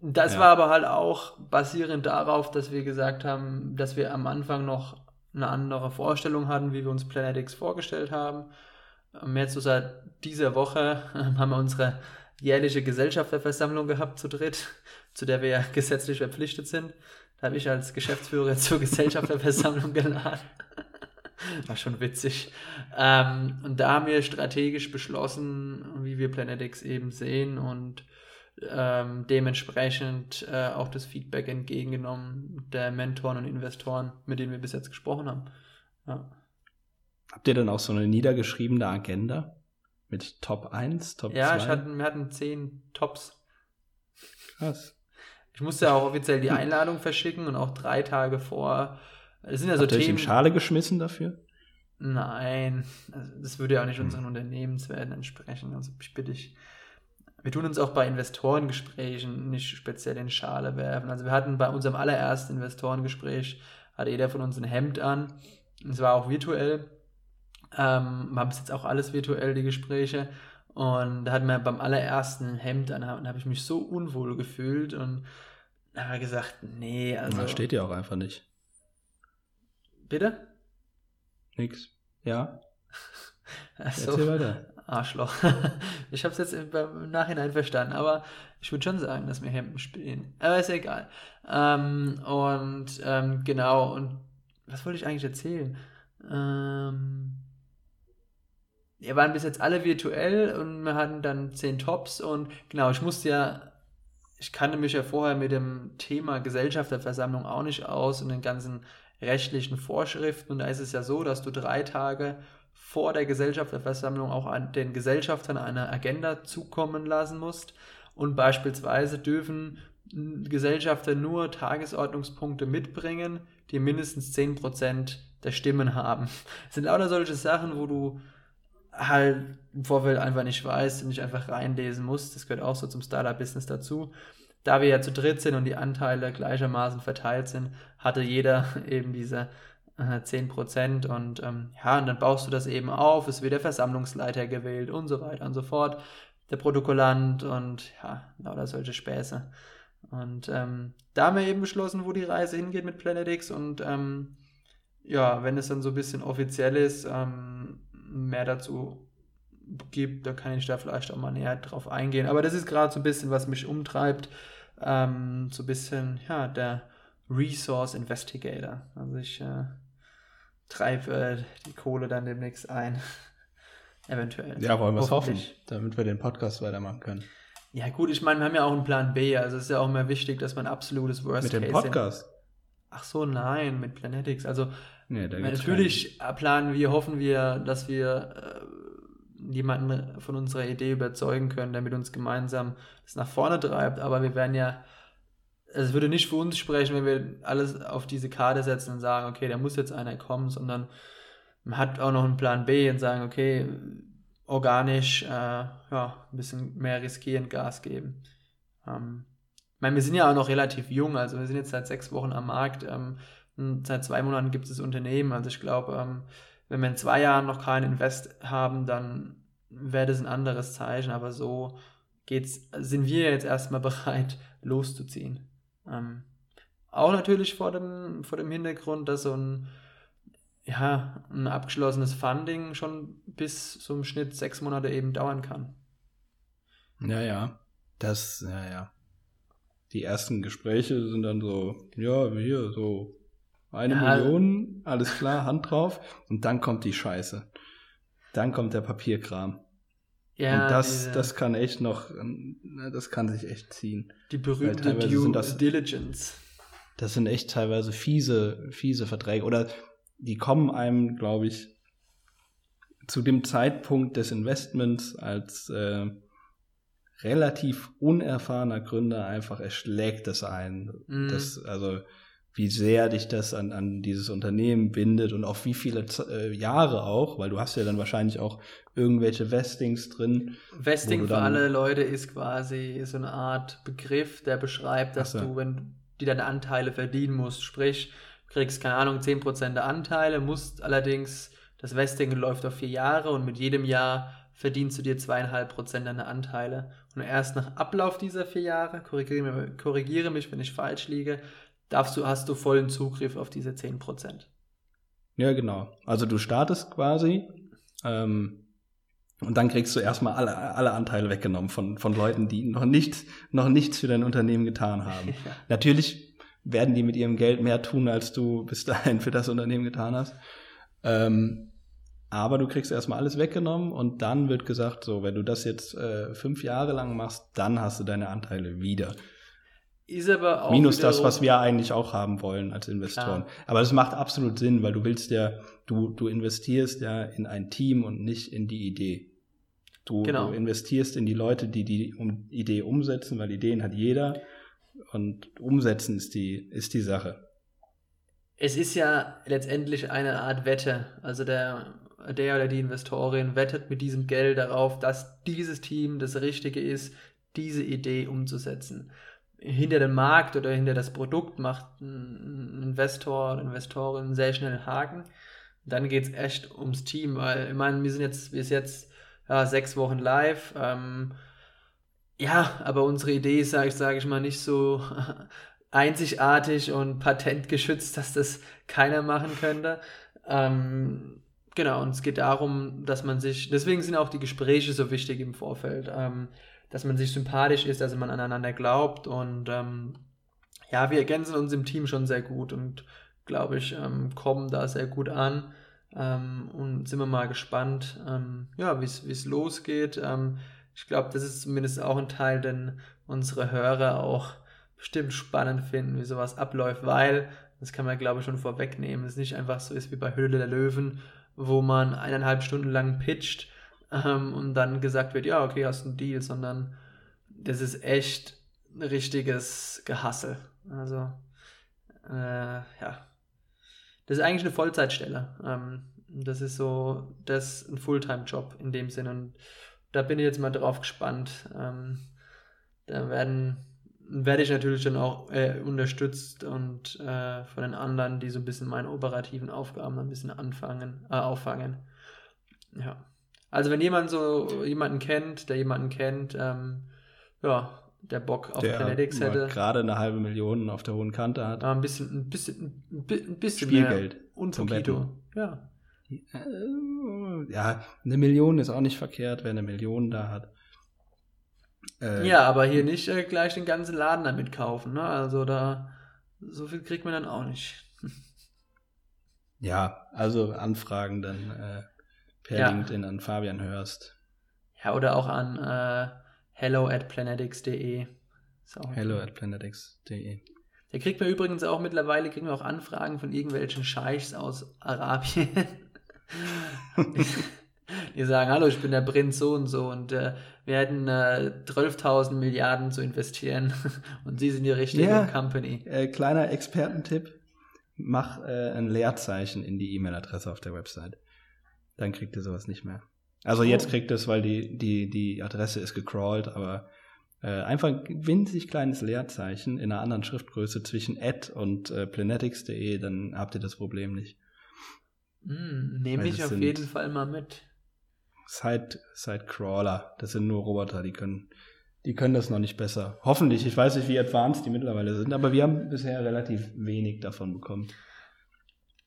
Das ja. war aber halt auch basierend darauf, dass wir gesagt haben, dass wir am Anfang noch eine andere Vorstellung hatten, wie wir uns Planetics vorgestellt haben. Und jetzt so seit dieser Woche haben wir unsere jährliche Gesellschafterversammlung gehabt zu dritt, zu der wir ja gesetzlich verpflichtet sind. Da habe ich als Geschäftsführer zur Gesellschafterversammlung geladen. War schon witzig. Ähm, und da haben wir strategisch beschlossen, wie wir Planetics eben sehen und ähm, dementsprechend äh, auch das Feedback entgegengenommen der Mentoren und Investoren, mit denen wir bis jetzt gesprochen haben. Ja. Habt ihr dann auch so eine niedergeschriebene Agenda mit Top eins, Top zwei? Ja, ich hatte, wir hatten zehn Tops. Krass. Ich musste ja auch offiziell die Einladung verschicken und auch drei Tage vor. Das sind ja so Themen. Habt ihr euch in Schale geschmissen dafür? Nein, also das würde ja auch nicht unseren hm. Unternehmenswerten entsprechen. Also ich bitte dich. Wir tun uns auch bei Investorengesprächen nicht speziell in Schale werfen. Also wir hatten bei unserem allerersten Investorengespräch, hatte jeder von uns ein Hemd an. Es war auch virtuell. Ähm, wir haben es jetzt auch alles virtuell, die Gespräche. Und da hatten wir beim allerersten Hemd an, und da habe ich mich so unwohl gefühlt und habe gesagt, nee, also. Das steht ja auch einfach nicht. Bitte? Nix. Ja. Achso. Erzähl weiter. Arschloch. Ich habe es jetzt im Nachhinein verstanden, aber ich würde schon sagen, dass mir Hemden spielen. Aber ist egal. Ähm, und ähm, genau, und was wollte ich eigentlich erzählen? Ähm, wir waren bis jetzt alle virtuell und wir hatten dann zehn Tops und genau, ich musste ja, ich kannte mich ja vorher mit dem Thema Gesellschafterversammlung auch nicht aus und den ganzen rechtlichen Vorschriften, und da ist es ja so, dass du drei Tage vor der Gesellschafterversammlung auch an den Gesellschaftern eine Agenda zukommen lassen musst, und beispielsweise dürfen Gesellschafter nur Tagesordnungspunkte mitbringen, die mindestens zehn Prozent der Stimmen haben. Es sind lauter solche Sachen, wo du halt im Vorfeld einfach nicht weißt und nicht einfach reinlesen musst. Das gehört auch so zum Startup-Business dazu. Da wir ja zu dritt sind und die Anteile gleichermaßen verteilt sind, hatte jeder eben diese äh, zehn Prozent und ähm, ja, und dann baust du das eben auf, es wird der Versammlungsleiter gewählt und so weiter und so fort, der Protokollant und ja, lauter solche Späße. Und ähm, da haben wir eben beschlossen, wo die Reise hingeht mit Planetics, und ähm, ja, wenn es dann so ein bisschen offiziell ist, ähm, mehr dazu gibt, da kann ich da vielleicht auch mal näher drauf eingehen. Aber das ist gerade so ein bisschen, was mich umtreibt. Ähm, so ein bisschen, ja, der Resource Investigator. Also ich äh, treibe äh, die Kohle dann demnächst ein. Eventuell. Ja, wollen wir es hoffen, damit wir den Podcast weitermachen können. Ja gut, ich meine, wir haben ja auch einen Plan B. Also es ist ja auch immer wichtig, dass man absolutes Worst Case... Mit dem Podcast? In- Ach so, nein, mit Planetics. Also nee, natürlich rein. planen wir, hoffen wir, dass wir... Äh, jemanden von unserer Idee überzeugen können, der mit uns gemeinsam das nach vorne treibt, aber wir werden ja, es würde nicht für uns sprechen, wenn wir alles auf diese Karte setzen und sagen, okay, da muss jetzt einer kommen, sondern man hat auch noch einen Plan B und sagen, okay, organisch, äh, ja, ein bisschen mehr riskieren, Gas geben. Ähm, ich meine, wir sind ja auch noch relativ jung, also wir sind jetzt seit sechs Wochen am Markt, ähm, und seit zwei Monaten gibt es das Unternehmen, also ich glaube, ähm, wenn wir in zwei Jahren noch keinen Invest haben, dann wäre das ein anderes Zeichen. Aber so geht's, sind wir jetzt erstmal bereit, loszuziehen. Ähm, auch natürlich vor dem, vor dem Hintergrund, dass so ein, ja, ein abgeschlossenes Funding schon bis zum Schnitt sechs Monate eben dauern kann. Ja, ja. Das, ja, ja. Die ersten Gespräche sind dann so, ja, hier, so. Eine ja. Million, alles klar, Hand drauf. Und dann kommt die Scheiße. Dann kommt der Papierkram. Ja, und das, diese, das kann echt noch, das kann sich echt ziehen. Die berühmte Due das, Diligence. Das sind echt teilweise fiese, fiese Verträge. Oder die kommen einem, glaube ich, zu dem Zeitpunkt des Investments als äh, relativ unerfahrener Gründer einfach erschlägt es einen. Mhm. Das, also wie sehr dich das an, an dieses Unternehmen bindet und auf wie viele äh, Jahre auch, weil du hast ja dann wahrscheinlich auch irgendwelche Vestings drin. Vesting für alle Leute ist quasi so eine Art Begriff, der beschreibt, dass so. du, wenn die deine Anteile verdienen musst, sprich, du kriegst, keine Ahnung, zehn Prozent der Anteile, musst allerdings, das Vesting läuft auf vier Jahre und mit jedem Jahr verdienst du dir zwei Komma fünf Prozent deiner Anteile. Und erst nach Ablauf dieser vier Jahre, korrigiere, korrigiere mich, wenn ich falsch liege, darfst du, hast du vollen Zugriff auf diese zehn Prozent. Ja, genau. Also du startest quasi ähm, Und dann kriegst du erstmal alle, alle Anteile weggenommen von, von Leuten, die noch nichts, noch nichts für dein Unternehmen getan haben. Ja. Natürlich werden die mit ihrem Geld mehr tun, als du bis dahin für das Unternehmen getan hast. Ähm, aber du kriegst erstmal alles weggenommen und dann wird gesagt, so, wenn du das jetzt äh, fünf Jahre lang machst, dann hast du deine Anteile wieder. Ist aber auch minus das, was wir eigentlich auch haben wollen als Investoren. Klar. Aber das macht absolut Sinn, weil du willst ja, du, du investierst ja in ein Team und nicht in die Idee. Du, genau. du investierst in die Leute, die die um, Idee umsetzen, weil Ideen hat jeder und umsetzen ist die, ist die Sache. Es ist ja letztendlich eine Art Wette. Also der, der oder die Investorin wettet mit diesem Geld darauf, dass dieses Team das Richtige ist, diese Idee umzusetzen. Hinter dem Markt oder hinter das Produkt macht ein Investor oder Investorin sehr schnell einen Haken. Dann geht es echt ums Team, weil ich meine, wir sind jetzt bis jetzt ja, sechs Wochen live. Ähm, ja, aber unsere Idee ist, sage ich, sag ich mal, nicht so einzigartig und patentgeschützt, dass das keiner machen könnte. Ähm, genau, und es geht darum, dass man sich, deswegen sind auch die Gespräche so wichtig im Vorfeld. Ähm, dass man sich sympathisch ist, dass man aneinander glaubt und ähm, ja, wir ergänzen uns im Team schon sehr gut und glaube ich, ähm, kommen da sehr gut an ähm, und sind wir mal gespannt, ähm, ja, wie es losgeht. Ähm, ich glaube, das ist zumindest auch ein Teil, den unsere Hörer auch bestimmt spannend finden, wie sowas abläuft, weil, das kann man glaube ich schon vorwegnehmen, es nicht einfach so ist wie bei Höhle der Löwen, wo man eineinhalb Stunden lang pitcht und dann gesagt wird, ja, okay, hast einen Deal, sondern das ist echt ein richtiges Gehassel. Also, äh, ja. Das ist eigentlich eine Vollzeitstelle. Ähm, das ist so, das ist ein Fulltime-Job in dem Sinne. Und da bin ich jetzt mal drauf gespannt. Ähm, da werden, werde ich natürlich dann auch äh, unterstützt und äh, von den anderen, die so ein bisschen meine operativen Aufgaben ein bisschen anfangen, äh, auffangen. Ja. Also wenn jemand so jemanden kennt, der jemanden kennt, ähm, ja, der Bock auf der Planetics hätte. Der gerade eine halbe Million auf der hohen Kante hat. Ein bisschen, ein bisschen, ein bisschen Spielgeld und Poquito. Ja. Ja, eine Million ist auch nicht verkehrt, wer eine Million da hat. Äh, ja, aber hier nicht äh, gleich den ganzen Laden damit kaufen, ne? Also da, so viel kriegt man dann auch nicht. Ja, also Anfragen dann, äh, per ja. LinkedIn an Fabian Hörst. Ja, oder auch an äh, hello at planetics dot de. hello at planetics dot de. Da kriegt man übrigens auch mittlerweile kriegen wir auch Anfragen von irgendwelchen Scheichs aus Arabien. Die sagen, hallo, ich bin der Prinz so und so und äh, wir hätten äh, zwölftausend Milliarden zu investieren und Sie sind die richtige ja, Company. Äh, kleiner Expertentipp, mach äh, ein Leerzeichen in die E-Mail-Adresse auf der Website. Dann kriegt ihr sowas nicht mehr. Also jetzt kriegt ihr es, weil die, die, die Adresse ist gecrawlt, aber äh, einfach ein winzig kleines Leerzeichen in einer anderen Schriftgröße zwischen at und äh, planetics dot de, dann habt ihr das Problem nicht. Mm, nehme ich auf jeden Fall mal mit. Side, Side-Crawler, das sind nur Roboter, die können, die können das noch nicht besser. Hoffentlich, ich weiß nicht, wie advanced die mittlerweile sind, aber wir haben bisher relativ wenig davon bekommen.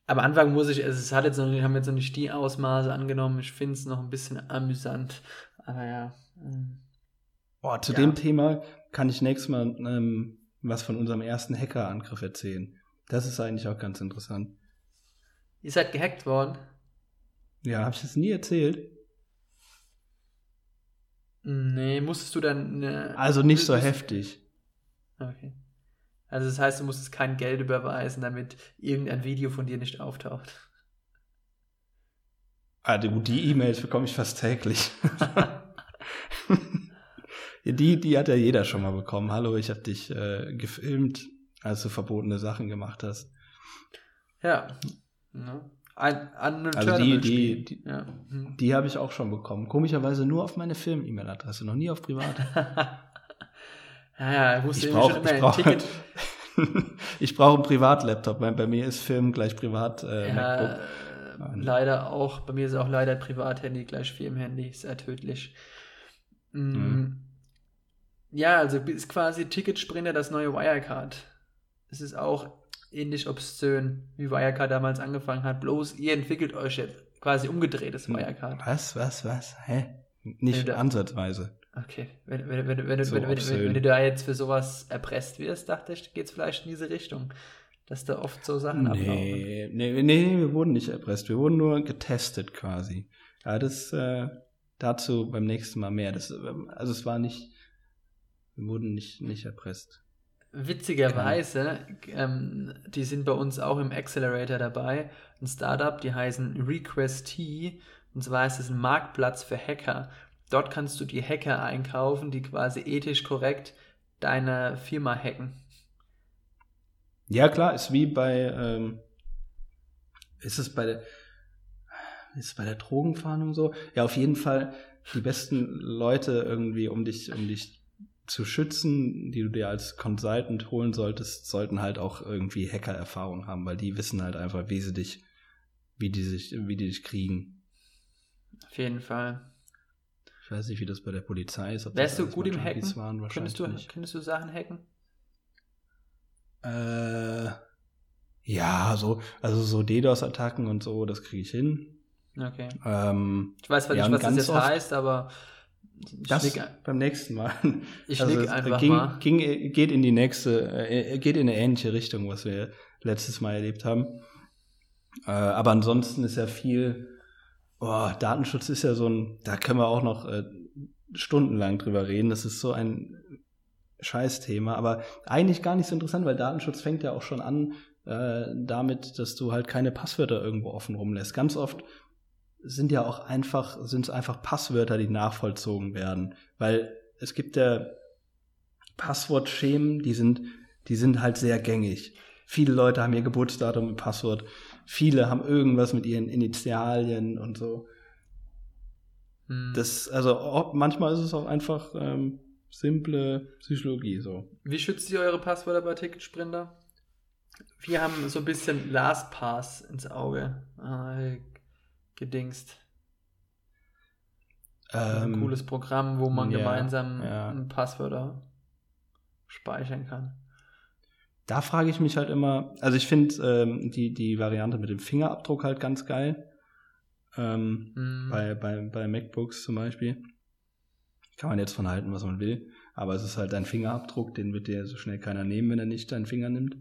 Am Anfang muss ich, also es hat jetzt noch, haben jetzt noch nicht die Ausmaße angenommen, ich finde es noch ein bisschen amüsant, aber ja. Boah, zu ja. dem Thema kann ich nächstes Mal ähm, was von unserem ersten Hackerangriff erzählen. Das ist eigentlich auch ganz interessant. Ihr seid gehackt worden? Ja, hab ich das nie erzählt? Nee, musstest du dann... Äh, also nicht so heftig. Okay. Also das heißt, du musstest kein Geld überweisen, damit irgendein Video von dir nicht auftaucht. Ah, die E-Mails bekomme ich fast täglich. die, die hat ja jeder schon mal bekommen. Hallo, ich habe dich äh, gefilmt, als du verbotene Sachen gemacht hast. Ja. Ne? Ein, an einem also die, die, die, ja. die habe ich auch schon bekommen. Komischerweise nur auf meine Film-E-Mail-Adresse, noch nie auf privat. Ja, ja, ich brauche ich brauch, ich brauch einen Privatlaptop. Bei mir ist Film gleich privat äh, ja, MacBook. Leider auch. Bei mir ist auch leider Privathandy gleich Firmenhandy. Ist sehr tödlich. Mhm. Mhm. Ja, also ist quasi Ticketsprinter das neue Wirecard. Es ist auch ähnlich obszön, wie Wirecard damals angefangen hat. Bloß ihr entwickelt euch jetzt quasi umgedrehtes Wirecard. Was, was, was? Hä? Nicht ansatzweise. Okay, wenn, wenn, wenn, wenn, so wenn, wenn, wenn, wenn du da jetzt für sowas erpresst wirst, dachte ich, geht's vielleicht in diese Richtung, dass da oft so Sachen ablaufen. Nee, nee, nee, wir wurden nicht erpresst, wir wurden nur getestet quasi. Ja, das äh, dazu beim nächsten Mal mehr. Das, also es war nicht, wir wurden nicht, nicht erpresst. Witzigerweise, ähm, die sind bei uns auch im Accelerator dabei, ein Startup, die heißen Request T, und zwar ist es ein Marktplatz für Hacker. Dort kannst du die Hacker einkaufen, die quasi ethisch korrekt deine Firma hacken. Ja klar, ist wie bei, ähm, ist es bei der, ist es bei der Drogenfahndung so? Ja, auf jeden Fall die besten Leute irgendwie, um dich, um dich zu schützen, die du dir als Consultant holen solltest, sollten halt auch irgendwie Hacker-Erfahrung haben, weil die wissen halt einfach, wie sie dich, wie die sich, wie die dich kriegen. Auf jeden Fall. Ich weiß nicht, wie das bei der Polizei ist. Ob wärst du gut im Hacken? Waren, könntest, du, könntest du Sachen hacken? Äh, ja, so, also so DDoS-Attacken und so, das kriege ich hin. Okay. Ähm, ich weiß zwar ja, nicht, was das jetzt heißt, aber ich das schnick, beim nächsten Mal. Ich also schnick einfach ging, mal. Ging, geht in die nächste, äh, geht in eine ähnliche Richtung, was wir letztes Mal erlebt haben. Äh, aber ansonsten ist ja viel... Oh, Datenschutz ist ja so ein, da können wir auch noch äh, stundenlang drüber reden, das ist so ein Scheißthema, aber eigentlich gar nicht so interessant, weil Datenschutz fängt ja auch schon an äh, damit, dass du halt keine Passwörter irgendwo offen rumlässt. Ganz oft sind ja auch einfach, sind es einfach Passwörter, die nachvollzogen werden, weil es gibt ja Passwortschemen, die sind, die sind halt sehr gängig. Viele Leute haben ihr Geburtsdatum und Passwort. Viele haben irgendwas mit ihren Initialien und so. Hm. Das, also ob, manchmal ist es auch einfach ähm, simple Psychologie so. Wie schützt ihr eure Passwörter bei Ticketsprinter? Wir haben so ein bisschen LastPass ins Auge äh, gedingst. Ähm, ein cooles Programm, wo man ja, gemeinsam ja. Passwörter speichern kann. Da frage ich mich halt immer, also ich finde ähm, die, die Variante mit dem Fingerabdruck halt ganz geil. Ähm, mm. bei, bei, bei MacBooks zum Beispiel. Kann man jetzt von halten, was man will. Aber es ist halt ein Fingerabdruck, den wird dir so schnell keiner nehmen, wenn er nicht deinen Finger nimmt.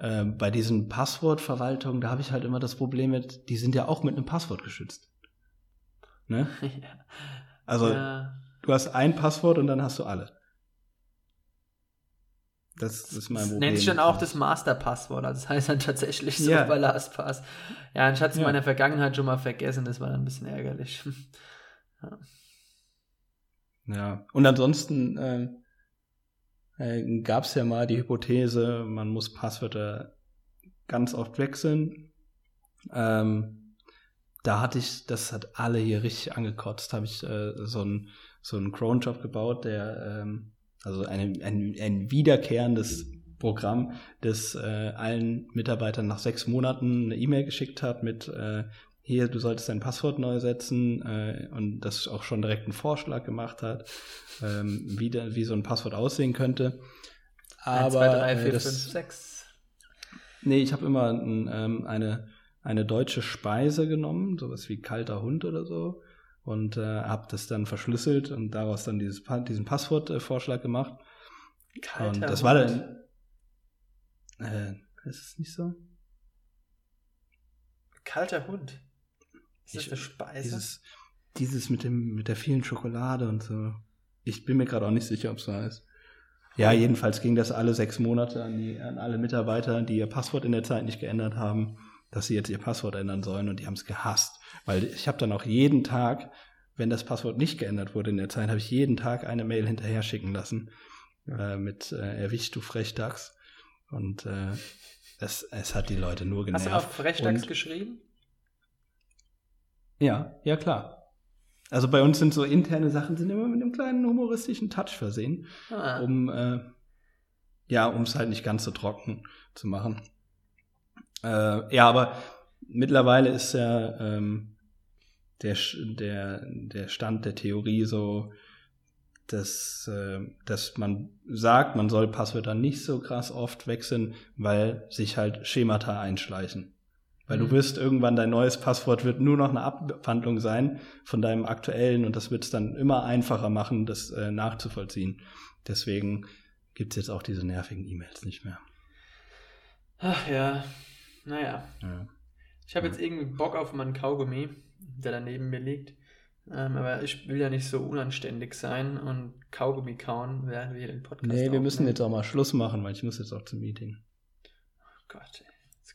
Ähm, bei diesen Passwortverwaltungen, da habe ich halt immer das Problem mit, die sind ja auch mit einem Passwort geschützt. Ne? Ja. Also ja. Du hast ein Passwort und dann hast du alle. Das, das ist mein Problem. Das nennt sich dann auch das Masterpasswort, also das heißt dann tatsächlich so yeah. bei LastPass. Ja, ich hatte es in ja. meiner Vergangenheit schon mal vergessen, das war dann ein bisschen ärgerlich. ja. ja, und ansonsten äh, äh, gab es ja mal die Hypothese, man muss Passwörter ganz oft wechseln. Ähm, da hatte ich, das hat alle hier richtig angekotzt, habe ich äh, so einen so einen Cron-Job gebaut, der ähm, also ein, ein, ein wiederkehrendes Programm, das äh, allen Mitarbeitern nach sechs Monaten eine E-Mail geschickt hat mit äh, hier, du solltest dein Passwort neu setzen äh, und das auch schon direkt einen Vorschlag gemacht hat, ähm, wie, da, wie so ein Passwort aussehen könnte. Aber, eins, zwei, drei, vier, fünf, sechs Nee, ich habe immer ein, ähm, eine, eine deutsche Speise genommen, sowas wie kalter Hund oder so. Und äh, habe das dann verschlüsselt und daraus dann dieses pa- diesen Passwortvorschlag äh, gemacht. Kalter und das Hund. War dann... Äh, ist es nicht so? Kalter Hund? Ist ich, das eine Speise? Dieses, dieses mit, dem, mit der vielen Schokolade und so. Ich bin mir gerade auch nicht sicher, ob es so heißt. Ja, jedenfalls ging das alle sechs Monate an, die, an alle Mitarbeiter, die ihr Passwort in der Zeit nicht geändert haben, dass sie jetzt ihr Passwort ändern sollen, und die haben es gehasst. Weil ich habe dann auch jeden Tag, wenn das Passwort nicht geändert wurde in der Zeit, habe ich jeden Tag eine Mail hinterher schicken lassen äh, mit äh, erwischt du Frechdachs. Und äh, es, es hat die Leute nur genervt. Hast du auch Frechdachs und, geschrieben? Ja, ja klar. Also bei uns sind so interne Sachen sind immer mit einem kleinen humoristischen Touch versehen, ah. um äh, ja, um es halt nicht ganz so trocken zu machen. Äh, ja, aber mittlerweile ist ja ähm, der, der, der Stand der Theorie so, dass, äh, dass man sagt, man soll Passwörter nicht so krass oft wechseln, weil sich halt Schemata einschleichen. Weil du wirst irgendwann, dein neues Passwort wird nur noch eine Abwandlung sein von deinem aktuellen und das wird es dann immer einfacher machen, das äh, nachzuvollziehen. Deswegen gibt es jetzt auch diese nervigen E-Mails nicht mehr. Ach ja, naja. Ja. Ich habe ja. jetzt irgendwie Bock auf meinen Kaugummi, der da neben mir liegt. Ähm, aber ich will ja nicht so unanständig sein und Kaugummi kauen, während wir hier den Podcast Nee, wir aufnehmen. Müssen jetzt auch mal Schluss machen, weil ich muss jetzt auch zum Meeting. Oh Gott, ey.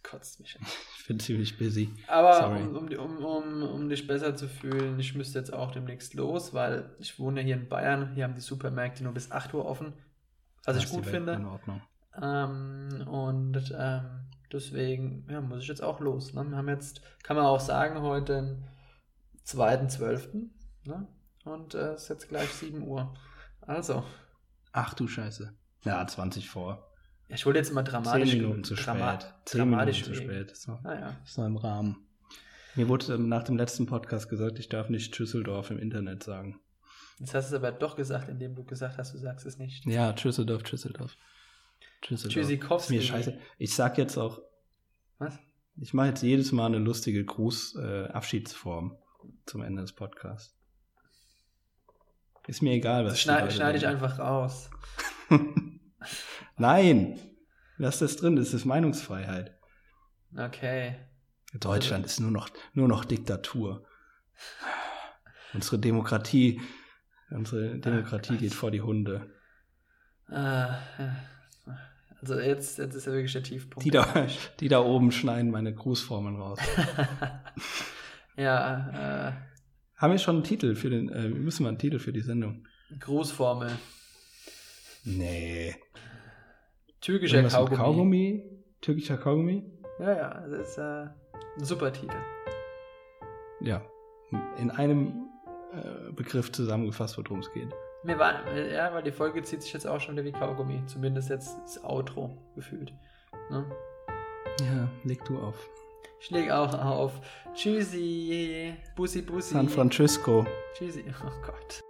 Kotzt mich an. Ich bin ziemlich busy. Aber um, um, um, um, um dich besser zu fühlen, ich müsste jetzt auch demnächst los, weil ich wohne hier in Bayern. Hier haben die Supermärkte nur bis acht Uhr offen, was das ich gut finde. In Ordnung. Ähm, und ähm, deswegen ja, muss ich jetzt auch los. Ne? Wir haben jetzt, kann man auch sagen, heute den zweiten zwölften Ne? Und es äh, ist jetzt gleich sieben Uhr. Also. Ach du Scheiße. Ja, zwanzig vor. Ich wollte jetzt immer dramatisch. Zehn Minuten zu Dramat, spät. Zehn dramatisch Minuten zu spät. Ist noch, ah, ja. Ist noch im Rahmen. Mir wurde nach dem letzten Podcast gesagt, ich darf nicht Düsseldorf im Internet sagen. Jetzt hast du es aber doch gesagt, indem du gesagt hast, du sagst es nicht. Ja, Düsseldorf, Düsseldorf. Düsseldorf. Ist mir scheiße. Ich sag jetzt auch. Was? Ich mache jetzt jedes Mal eine lustige Gruß-Abschiedsform äh, zum Ende des Podcasts. Ist mir egal, was ich sage. Das schneide ich einfach raus. Nein, lass das drin, das ist Meinungsfreiheit. Okay. Deutschland ist nur noch, nur noch Diktatur. Unsere Demokratie, unsere Demokratie oh, geht vor die Hunde. Also jetzt, jetzt ist ja wirklich der Tiefpunkt. Die da, die da oben schneiden meine Grußformen raus. Ja. Äh, Haben wir schon einen Titel für den, äh, müssen wir einen Titel für die Sendung? Grußformel. Nee. Türkischer Kaugummi. Kaugummi. Türkischer Kaugummi? Ja, ja, das ist äh, ein super Titel. Ja, in einem äh, Begriff zusammengefasst, worum es geht. Mir war, ja, weil die Folge zieht sich jetzt auch schon wieder wie Kaugummi. Zumindest jetzt das Outro gefühlt. Ne? Ja, leg du auf. Ich leg auch auf. Tschüssi. Bussi, bussi. San Francisco. Tschüssi. Oh Gott.